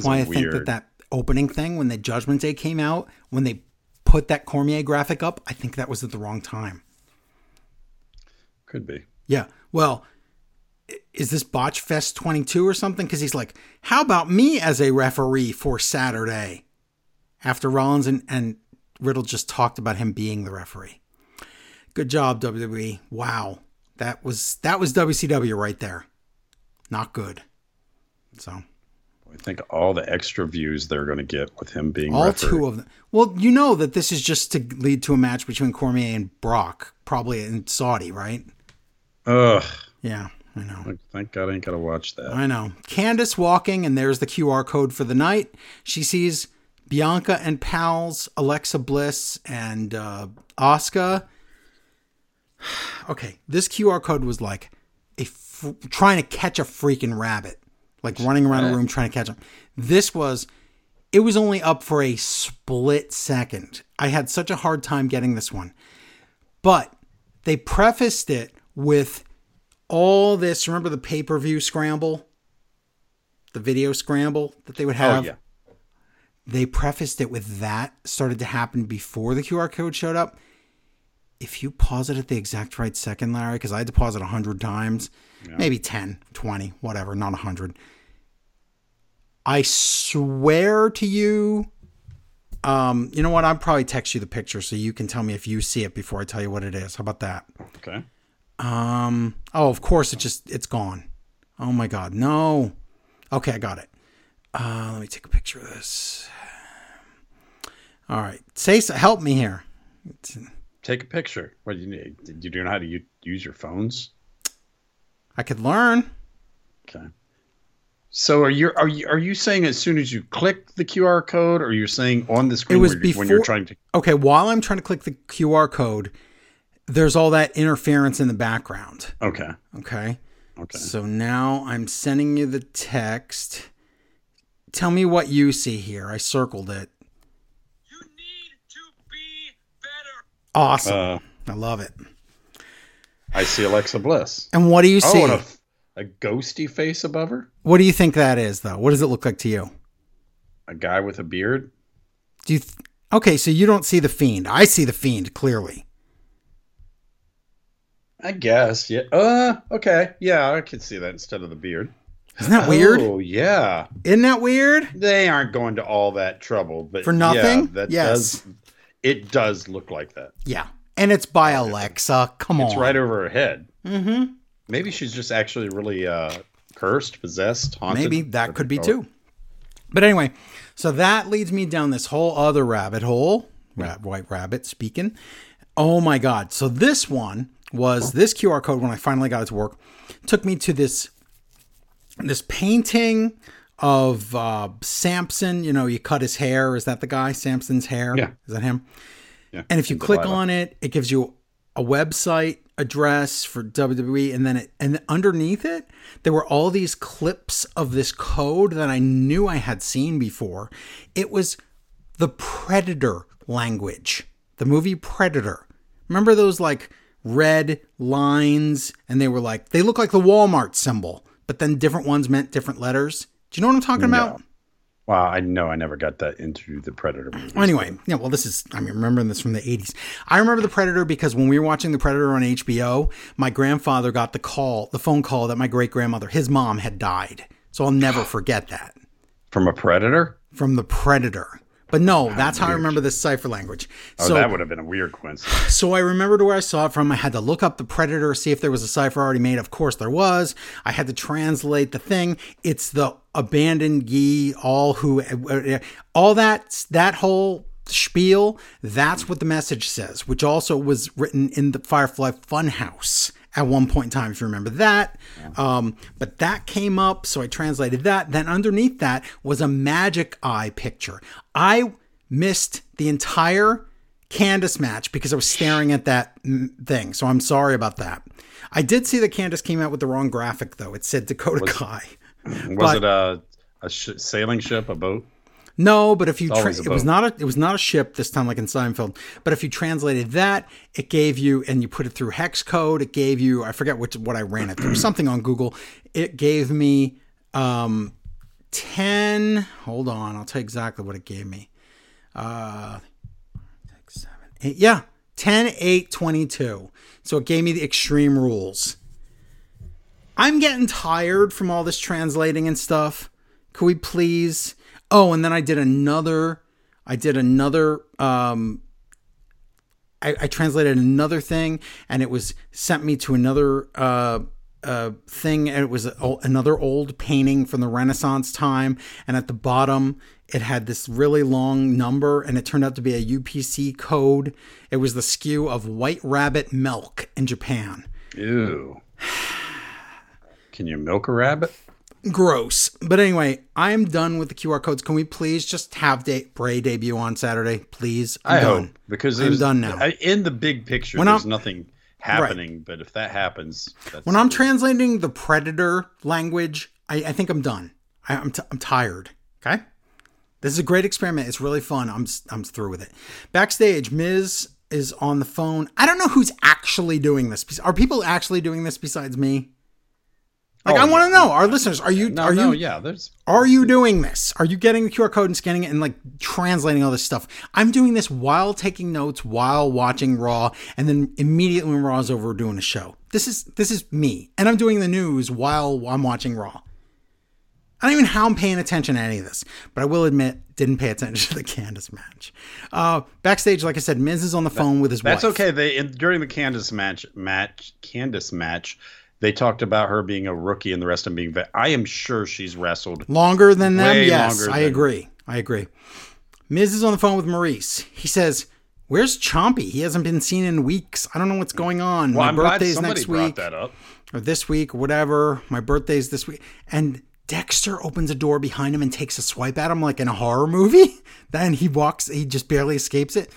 why I think that opening thing, when the Judgment Day came out, when they put that Cormier graphic up, I think that was at the wrong time. Could be. Yeah. Well... Is this Botch Fest 22 or something? Because he's like, how about me as a referee for Saturday? After Rollins and Riddle just talked about him being the referee. Good job, WWE. Wow. That was WCW right there. Not good. So I think all the extra views they're going to get with him being all referee. Two of them. Well, you know that this is just to lead to a match between Cormier and Brock, probably in Saudi, right? Ugh. Yeah. I know. Thank God I ain't got to watch that. I know. Candace walking, and there's the QR code for the night. She sees Bianca and pals, Alexa Bliss and Asuka. Okay, this QR code was like trying to catch a freaking rabbit. Like running around a room trying to catch him. It was only up for a split second. I had such a hard time getting this one. But they prefaced it with... all this, remember the pay-per-view scramble? The video scramble that they would have? Oh, yeah. They prefaced it with that started to happen before the QR code showed up. If you pause it at the exact right second, Larry, because I had to pause it 100 times, maybe 10, 20, whatever, not 100. I swear to you, you know what? I'll probably text you the picture so you can tell me if you see it before I tell you what it is. How about that? Okay. Of course it's gone. Oh my God. No. Okay. I got it. Let me take a picture of this. All right. Help me here. Take a picture. What do you need? You don't know how to use your phones? I could learn. Okay. So are you saying as soon as you click the QR code, or you're saying on the screen when you're trying to, okay. While I'm trying to click the QR code, there's all that interference in the background. Okay. So now I'm sending you the text. Tell me what you see here. I circled it. You need to be better. Awesome. I love it. I see Alexa Bliss. And what do you see? And a ghosty face above her? What do you think that is, though? What does it look like to you? A guy with a beard? Okay, so you don't see the Fiend. I see the Fiend, clearly. I guess, yeah. Okay. Yeah, I could see that instead of the beard. Isn't that weird? Oh, yeah. Isn't that weird? They aren't going to all that trouble. But for nothing? Yeah, it does look like that. Yeah. And it's by Alexa. Come on. It's right over her head. Mm-hmm. Maybe she's just actually really cursed, possessed, haunted. Maybe that could be too. But anyway, so that leads me down this whole other rabbit hole. White rabbit speaking. Oh, my God. So this one... was this QR code, when I finally got it to work, took me to this painting of Samson. You know, you cut his hair. Is that the guy? Samson's hair? Yeah. Is that him? Yeah. And if you click on it, it gives you a website address for WWE, and then underneath it there were all these clips of this code that I knew I had seen before. It was the Predator language, the movie Predator. Remember those like red lines, and they were like, they look like the Walmart symbol, but then different ones meant different letters. Do you know what I'm talking about? Wow, I know I never got that into the Predator movies. Anyway, yeah, well, this is, I'm remembering this from the 80s. I remember the Predator because when we were watching the Predator on HBO, my grandfather got the phone call that my great-grandmother, his mom, had died. So I'll never forget that. From a Predator? From the Predator. But no, that's how I remember this cipher language. Oh, so, that would have been a weird coincidence. So I remembered where I saw it from. I had to look up the Predator, see if there was a cipher already made. Of course there was. I had to translate the thing. It's the abandoned ye, all that whole spiel. That's what the message says, which also was written in the Firefly Funhouse at one point in time, if you remember that. But that came up, so I translated that. Then underneath that was a magic eye picture. I missed the entire Candace match because I was staring at that thing, so I'm sorry about that. I did see that Candace came out with the wrong graphic, though. It said Dakota Kai. Was it a sailing ship, a boat? No, but if you it was not a ship this time like in Seinfeld. But if you translated that, it gave you, and you put it through hex code, it gave you, I forget what I ran it through, something on Google. It gave me 10. Hold on, I'll tell you exactly what it gave me. 10/8/22. So it gave me the Extreme Rules. I'm getting tired from all this translating and stuff. Could we please? Oh, and then I translated another thing, and it was sent me to another thing, and it was another old painting from the Renaissance time, and at the bottom it had this really long number, and it turned out to be a UPC code. It was the SKU of white rabbit milk in Japan. Ew. Can you milk a rabbit? Gross. But anyway, I'm done with the QR codes. Can we please just have Bray debut on Saturday, please? I'm done. Because I'm done now. In the big picture, there's nothing happening. Right. But if that happens, I'm translating the Predator language, I think I'm done. I'm tired. Okay, this is a great experiment. It's really fun. I'm through with it. Backstage, Miz is on the phone. I don't know who's actually doing this. Are people actually doing this besides me? Like, I want to know, our listeners, are you doing this? Are you getting the QR code and scanning it and like translating all this stuff? I'm doing this while taking notes, while watching Raw, and then immediately when Raw is over, doing a show. This is me, and I'm doing the news while I'm watching Raw. I don't even know how I'm paying attention to any of this, but I will admit, didn't pay attention to the Candace match. Backstage, like I said, Miz is on the phone with his wife. That's okay. During the Candace match. They talked about her being a rookie and the rest of them being vet. I am sure she's wrestled longer than them. Yes, I agree. Miz is on the phone with Maurice. He says, "Where's Chompy? He hasn't been seen in weeks. I don't know what's going on. Well, my birthday's next week or this week, whatever. My birthday's this week." And Dexter opens a door behind him and takes a swipe at him like in a horror movie. Then he walks. He just barely escapes it.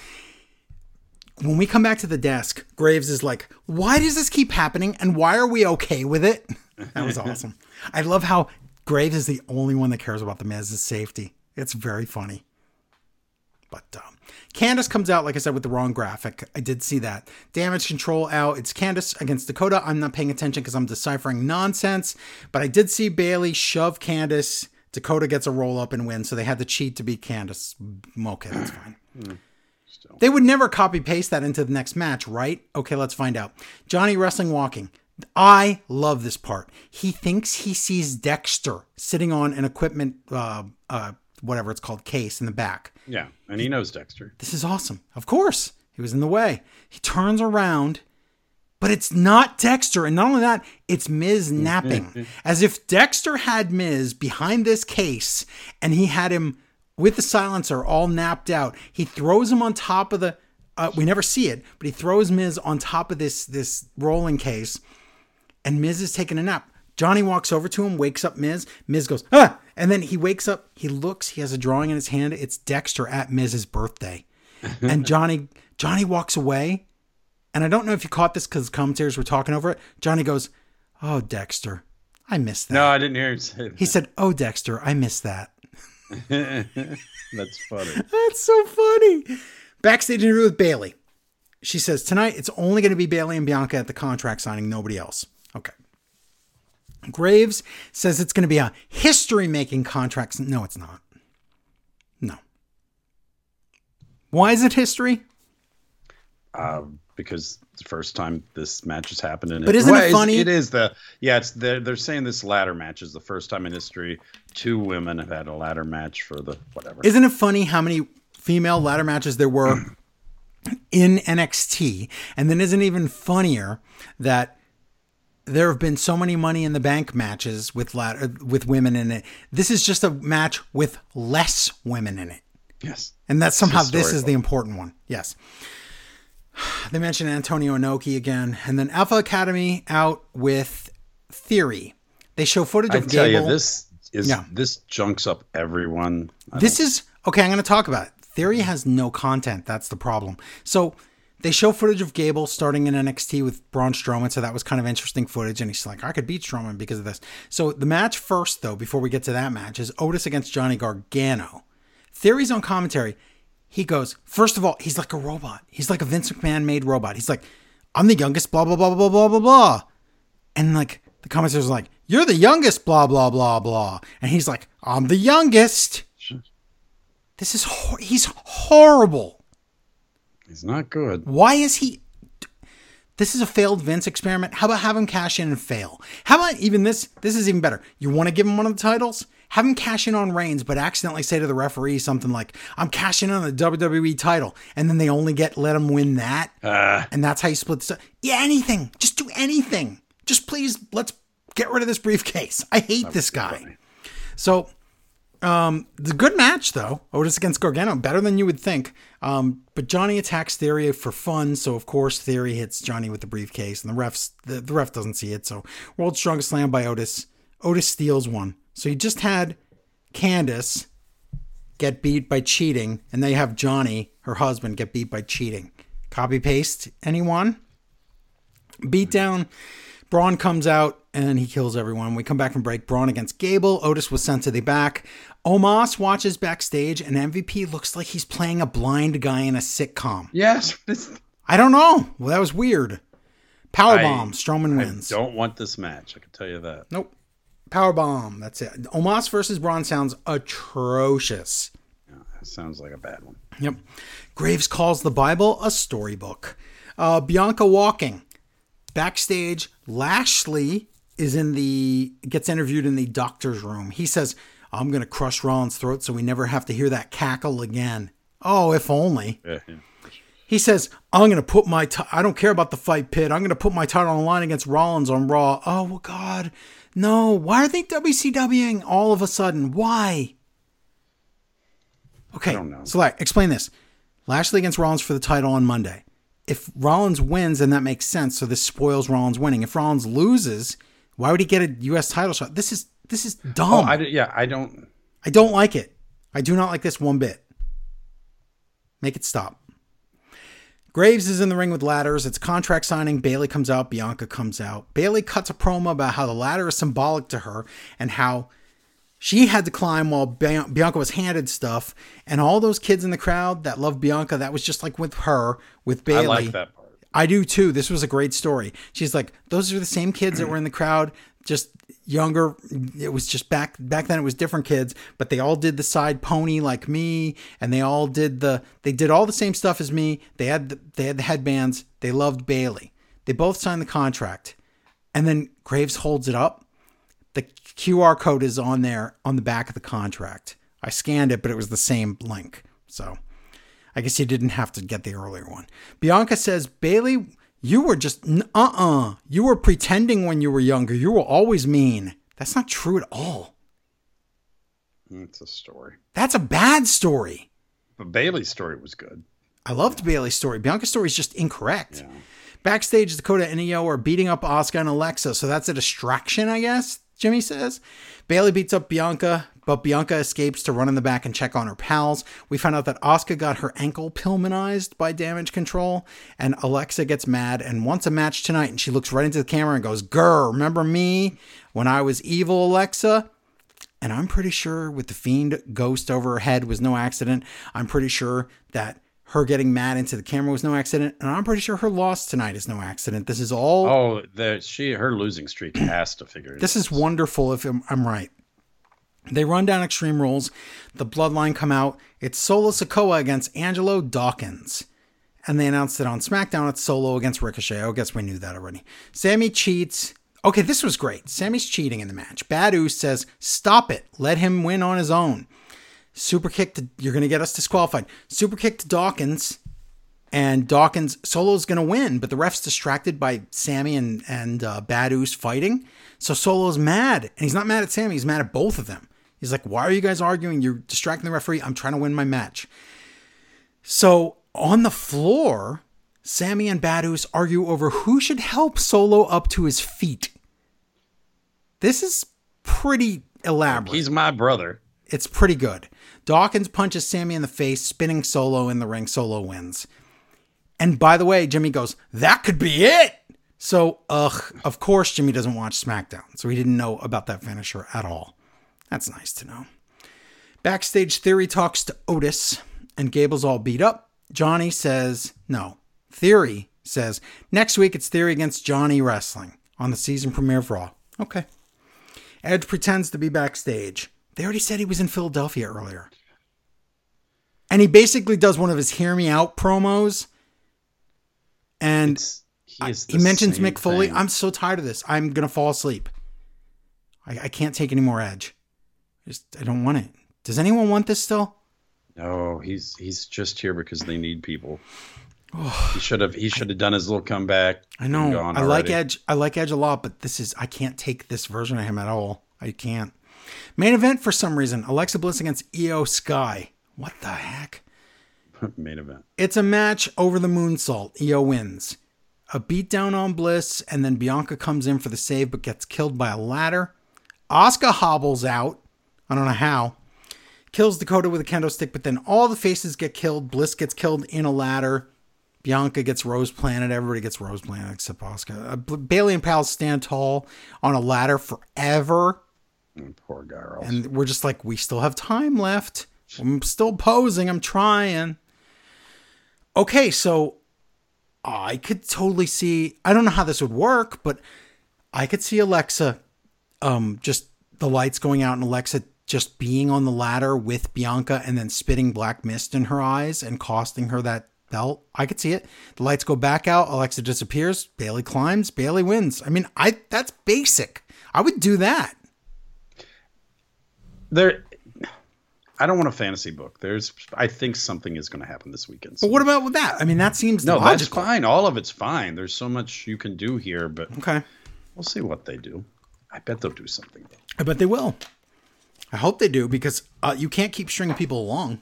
When we come back to the desk, Graves is like, "Why does this keep happening? And why are we okay with it?" That was awesome. I love how Graves is the only one that cares about the Miz's safety. It's very funny. But Candace comes out, like I said, with the wrong graphic. I did see that. Damage Control out. It's Candace against Dakota. I'm not paying attention because I'm deciphering nonsense. But I did see Bailey shove Candace. Dakota gets a roll up and win. So they had to cheat to beat Candace. Okay, that's fine. They would never copy paste that into the next match, right? Okay, let's find out. Johnny wrestling walking. I love this part. He thinks he sees Dexter sitting on an equipment, whatever it's called, case in the back. Yeah, and he knows Dexter. This is awesome. Of course, he was in the way. He turns around, but it's not Dexter. And not only that, it's Miz napping. As if Dexter had Miz behind this case and he had him with the silencer all napped out. He throws him on top of the, we never see it, but he throws Miz on top of this rolling case, and Miz is taking a nap. Johnny walks over to him, wakes up Miz. Miz goes, "Ah!" And then he wakes up, he looks, he has a drawing in his hand. It's Dexter at Miz's birthday. And Johnny walks away And I don't know if you caught this because commentators were talking over it. Johnny goes, "Oh, Dexter, I miss that." No, I didn't hear him say that. He said, "Oh, Dexter, I miss that." That's funny. That's so funny. Backstage interview with Bayley. She says, "Tonight, it's only going to be Bayley and Bianca at the contract signing, nobody else." Okay. Graves says it's going to be a history-making contract. No, it's not. No. Why is it history? Because it's the first time this match has happened in history. But isn't it funny? It is the, yeah, it's they're saying this ladder match is the first time in history two women have had a ladder match for the whatever. Isn't it funny how many female ladder matches there were in NXT? And then isn't it even funnier that there have been so many Money in the Bank matches with women in it. This is just a match with less women in it. Yes. And that's somehow this is the important one. Yes. They mentioned Antonio Inoki again, and then Alpha Academy out with Theory. They show footage of Gable. I tell you, this junks up everyone. I'm going to talk about it. Theory has no content. That's the problem. So they show footage of Gable starting in NXT with Braun Strowman, so that was kind of interesting footage, and he's like, I could beat Strowman because of this. So the match first, though, before we get to that match, is Otis against Johnny Gargano. Theory's on commentary. He goes, first of all, he's like a robot. He's like a Vince McMahon made robot. He's like, I'm the youngest, blah, blah, blah, blah, blah, blah, blah. And like the commentators are like, you're the youngest, blah, blah, blah, blah. And he's like, I'm the youngest. This is, he's horrible. He's not good. Why is he? This is a failed Vince experiment. How about have him cash in and fail? How about even this? This is even better. You want to give him one of the titles? Have him cash in on Reigns, but accidentally say to the referee something like, I'm cashing in on the WWE title. And then they only let him win that. And that's how you split this up. Yeah, anything. Just do anything. Just please, let's get rid of this briefcase. I hate this guy. Funny. So, the good match, though. Otis against Gargano. Better than you would think. But Johnny attacks Theory for fun. So, of course, Theory hits Johnny with the briefcase. And the ref doesn't see it. So, World's Strongest Slam by Otis. Otis steals one. So you just had Candace get beat by cheating, and they have Johnny, her husband, get beat by cheating. Copy paste anyone? Beat down. Braun comes out and he kills everyone. We come back from break. Braun against Gable. Otis was sent to the back. Omos watches backstage, and MVP looks like he's playing a blind guy in a sitcom. Yes. I don't know. Well, that was weird. Powerbomb. Strowman wins. I don't want this match. I can tell you that. Nope. Powerbomb. That's it. Omos versus Braun sounds atrocious. Yeah, that sounds like a bad one. Yep. Graves calls the Bible a storybook. Bianca walking. Backstage, Lashley gets interviewed in the doctor's room. He says, I'm going to crush Rollins' throat so we never have to hear that cackle again. Oh, if only. Yeah. He says, I don't care about the fight pit. I'm going to put my title on the line against Rollins on Raw. Oh, well, God. No, why are they WCWing all of a sudden? Why? Okay, I don't know. So explain this. Lashley against Rollins for the title on Monday. If Rollins wins, then that makes sense. So this spoils Rollins winning. If Rollins loses, why would he get a U.S. title shot? This is dumb. Oh, I don't like it. I do not like this one bit. Make it stop. Graves is in the ring with ladders. It's contract signing. Bayley comes out. Bianca comes out. Bayley cuts a promo about how the ladder is symbolic to her and how she had to climb while Bianca was handed stuff. And all those kids in the crowd that love Bianca, that was just like with her, with Bayley. I like that part. I do too. This was a great story. She's like, those are the same kids that were in the crowd, just younger. It was just back then it was different kids, but they all did the side pony like me, and they did all the same stuff as me. They had the headbands. They loved Bayley. They both signed the contract. And then Graves holds it up. The QR code is on there on the back of the contract. I scanned it, but it was the same link. So I guess you didn't have to get the earlier one. Bianca says, Bayley, you were just, you were pretending when you were younger. You were always mean. That's not true at all. It's a story. That's a bad story. But Bailey's story was good. I loved Bailey's story. Bianca's story is just incorrect. Yeah. Backstage, Dakota and Io are beating up Asuka and Alexa. So that's a distraction, I guess, Jimmy says. Bayley beats up Bianca. but Bianca escapes to run in the back and check on her pals. We find out that Asuka got her ankle pilmanized by Damage Control, and Alexa gets mad and wants a match tonight, and she looks right into the camera and goes, "Grr, remember me when I was evil, Alexa?" And I'm pretty sure with the Fiend ghost over her head was no accident. I'm pretty sure that her getting mad into the camera was no accident. And I'm pretty sure her loss tonight is no accident. This is all... Oh, her losing streak has to figure it. This is wonderful if I'm right. They run down Extreme Rules. The Bloodline come out. It's Solo Sikoa against Angelo Dawkins. And they announced that on SmackDown, it's Solo against Ricochet. I guess we knew that already. Sammy cheats. Okay, this was great. Sammy's cheating in the match. Badu says, "Stop it. Let him win on his own." You're going to get us disqualified. Super kick to Dawkins, and Solo's going to win, but the ref's distracted by Sammy and Badu's fighting. So Solo's mad, and he's not mad at Sammy. He's mad at both of them. He's like, "Why are you guys arguing? You're distracting the referee. I'm trying to win my match." So on the floor, Sammy and Badu argue over who should help Solo up to his feet. This is pretty elaborate. He's my brother. It's pretty good. Dawkins punches Sammy in the face, spinning Solo in the ring. Solo wins. And by the way, Jimmy goes, "That could be it." So, of course, Jimmy doesn't watch SmackDown. So he didn't know about that finisher at all. That's nice to know. Backstage, Theory talks to Otis, and Gable's all beat up. Theory says, "Next week it's Theory against Johnny Wrestling on the season premiere of Raw." Okay. Edge pretends to be backstage. They already said he was in Philadelphia earlier. And he basically does one of his hear me out promos. And he mentions Mick Foley. Thing. I'm so tired of this. I'm going to fall asleep. I can't take any more Edge. I don't want it. Does anyone want this still? No, he's just here because they need people. Oh, he should have done his little comeback. I know. I like Edge a lot, but I can't take this version of him at all. I can't. Main event for some reason, Alexa Bliss against Io Sky. What the heck? Main event. It's a match over the moonsault. Io wins. A beatdown on Bliss, and then Bianca comes in for the save but gets killed by a ladder. Asuka hobbles out. I don't know how. Kills Dakota with a kendo stick, but then all the faces get killed. Bliss gets killed in a ladder. Bianca gets Rose Planet. Everybody gets Rose Planet except Asuka. Bailey and pals stand tall on a ladder forever. Poor girl. And we're just like, we still have time left. I'm still posing. I'm trying. Okay, so I could totally see. I don't know how this would work, but I could see Alexa, just the lights going out and Alexa just being on the ladder with Bianca and then spitting black mist in her eyes and costing her that belt. I could see it. The lights go back out. Alexa disappears. Bailey climbs. Bailey wins. I mean, that's basic. I would do that. I don't want a fantasy book. I think something is going to happen this weekend. So. But what about with that? I mean, that seems logical. That's fine. All of it's fine. There's so much you can do here, but okay, we'll see what they do. I bet they'll do something. I bet they will. I hope they do, because you can't keep stringing people along.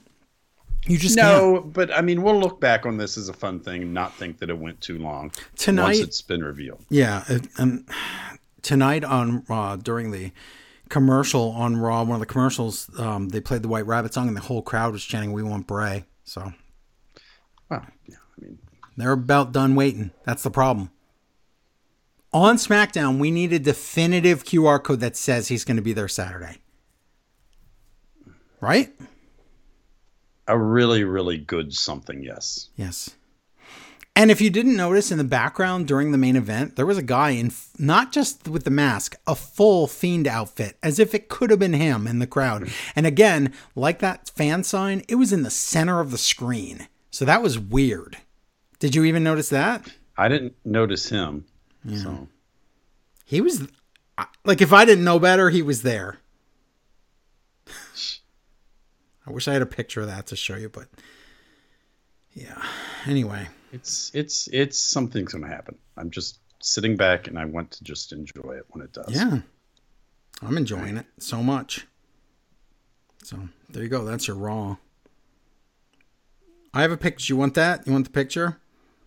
You just can't. But I mean, we'll look back on this as a fun thing and not think that it went too long tonight. Once it's been revealed. Yeah, tonight on during the commercial on Raw, one of the commercials, they played the White Rabbit song and the whole crowd was chanting, "We want Bray." So, well, yeah, I mean, they're about done waiting. That's the problem. On SmackDown, we need a definitive QR code that says he's going to be there Saturday, right? A really, really good something. Yes. Yes. And if you didn't notice, in the background during the main event, there was a guy in, not just with the mask, a full Fiend outfit, as if it could have been him in the crowd. And again, like that fan sign, it was in the center of the screen. So that was weird. Did you even notice that? I didn't notice him. Yeah. So. He was, like, if I didn't know better, he was there. I wish I had a picture of that to show you, but yeah. Anyway. It's something's going to happen. I'm just sitting back and I want to just enjoy it when it does. Yeah. I'm enjoying it so much. So there you go. That's your Raw. I have a picture. You want that? You want the picture?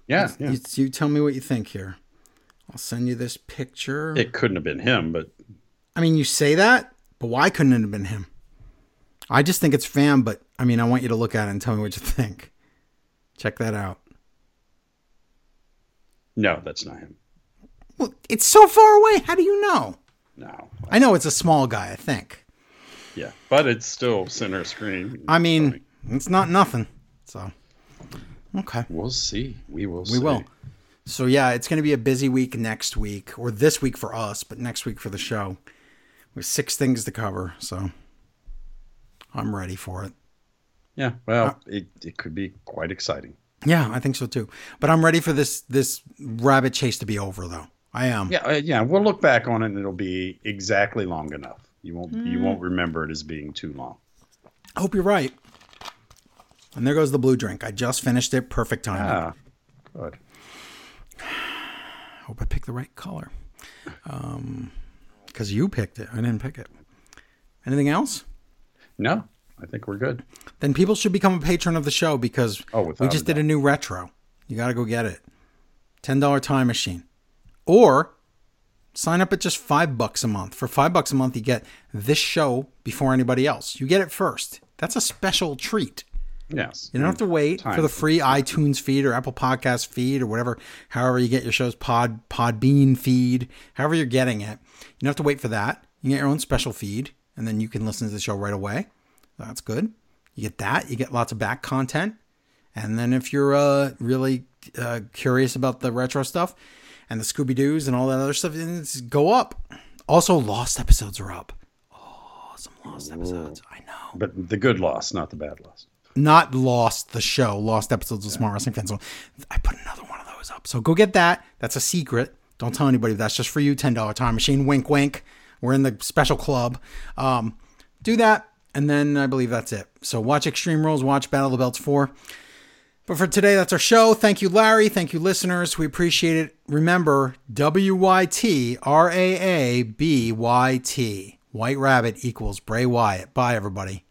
Yeah. Yeah. You tell me what you think here. I'll send you this picture. It couldn't have been him, but. I mean, you say that, but why couldn't it have been him? I just think it's fam, but I mean, I want you to look at it and tell me what you think. Check that out. No, that's not him. Well, it's so far away. How do you know? No. I know it's a small guy, I think. Yeah, but it's still center screen. I mean, it's not nothing. So, okay. We'll see. We will see. So, yeah, it's going to be a busy week next week, or this week for us, but next week for the show. We have 6 things to cover, so I'm ready for it. Yeah, well, it could be quite exciting. Yeah, I think so, too. But I'm ready for this rabbit chase to be over, though. I am. Yeah, we'll look back on it, and it'll be exactly long enough. You won't remember it as being too long. I hope you're right. And there goes the blue drink. I just finished it. Perfect timing. Ah, good. I hope I picked the right color. Because you picked it. I didn't pick it. Anything else? No, I think we're good. Then people should become a patron of the show because we just did a new retro. You got to go get it. $10 Time Machine. Or sign up at just $5 a month. For $5 a month, you get this show before anybody else. You get it first. That's a special treat. Yes. You don't have to wait for the free iTunes feed or Apple Podcast feed or whatever, however you get your shows, Podbean feed, however you're getting it. You don't have to wait for that. You get your own special feed, and then you can listen to the show right away. That's good. You get that. You get lots of back content. And then if you're really curious about the retro stuff and the Scooby-Doos and all that other stuff, then it's go up. Also, Lost episodes are up. Oh, some Lost episodes. I know. But the good Lost, not the bad Lost. Not Lost the show, Lost episodes of Smart Wrestling Fans. So I put another one of those up. So go get that. That's a secret. Don't tell anybody. That's just for you. $10 Time Machine. Wink, wink. We're in the special club. Do that. And then I believe that's it. So watch Extreme Rules. Watch Battle of the Belts 4. But for today, that's our show. Thank you, Larry. Thank you, listeners. We appreciate it. Remember, WYT RAABYT. White Rabbit equals Bray Wyatt. Bye, everybody.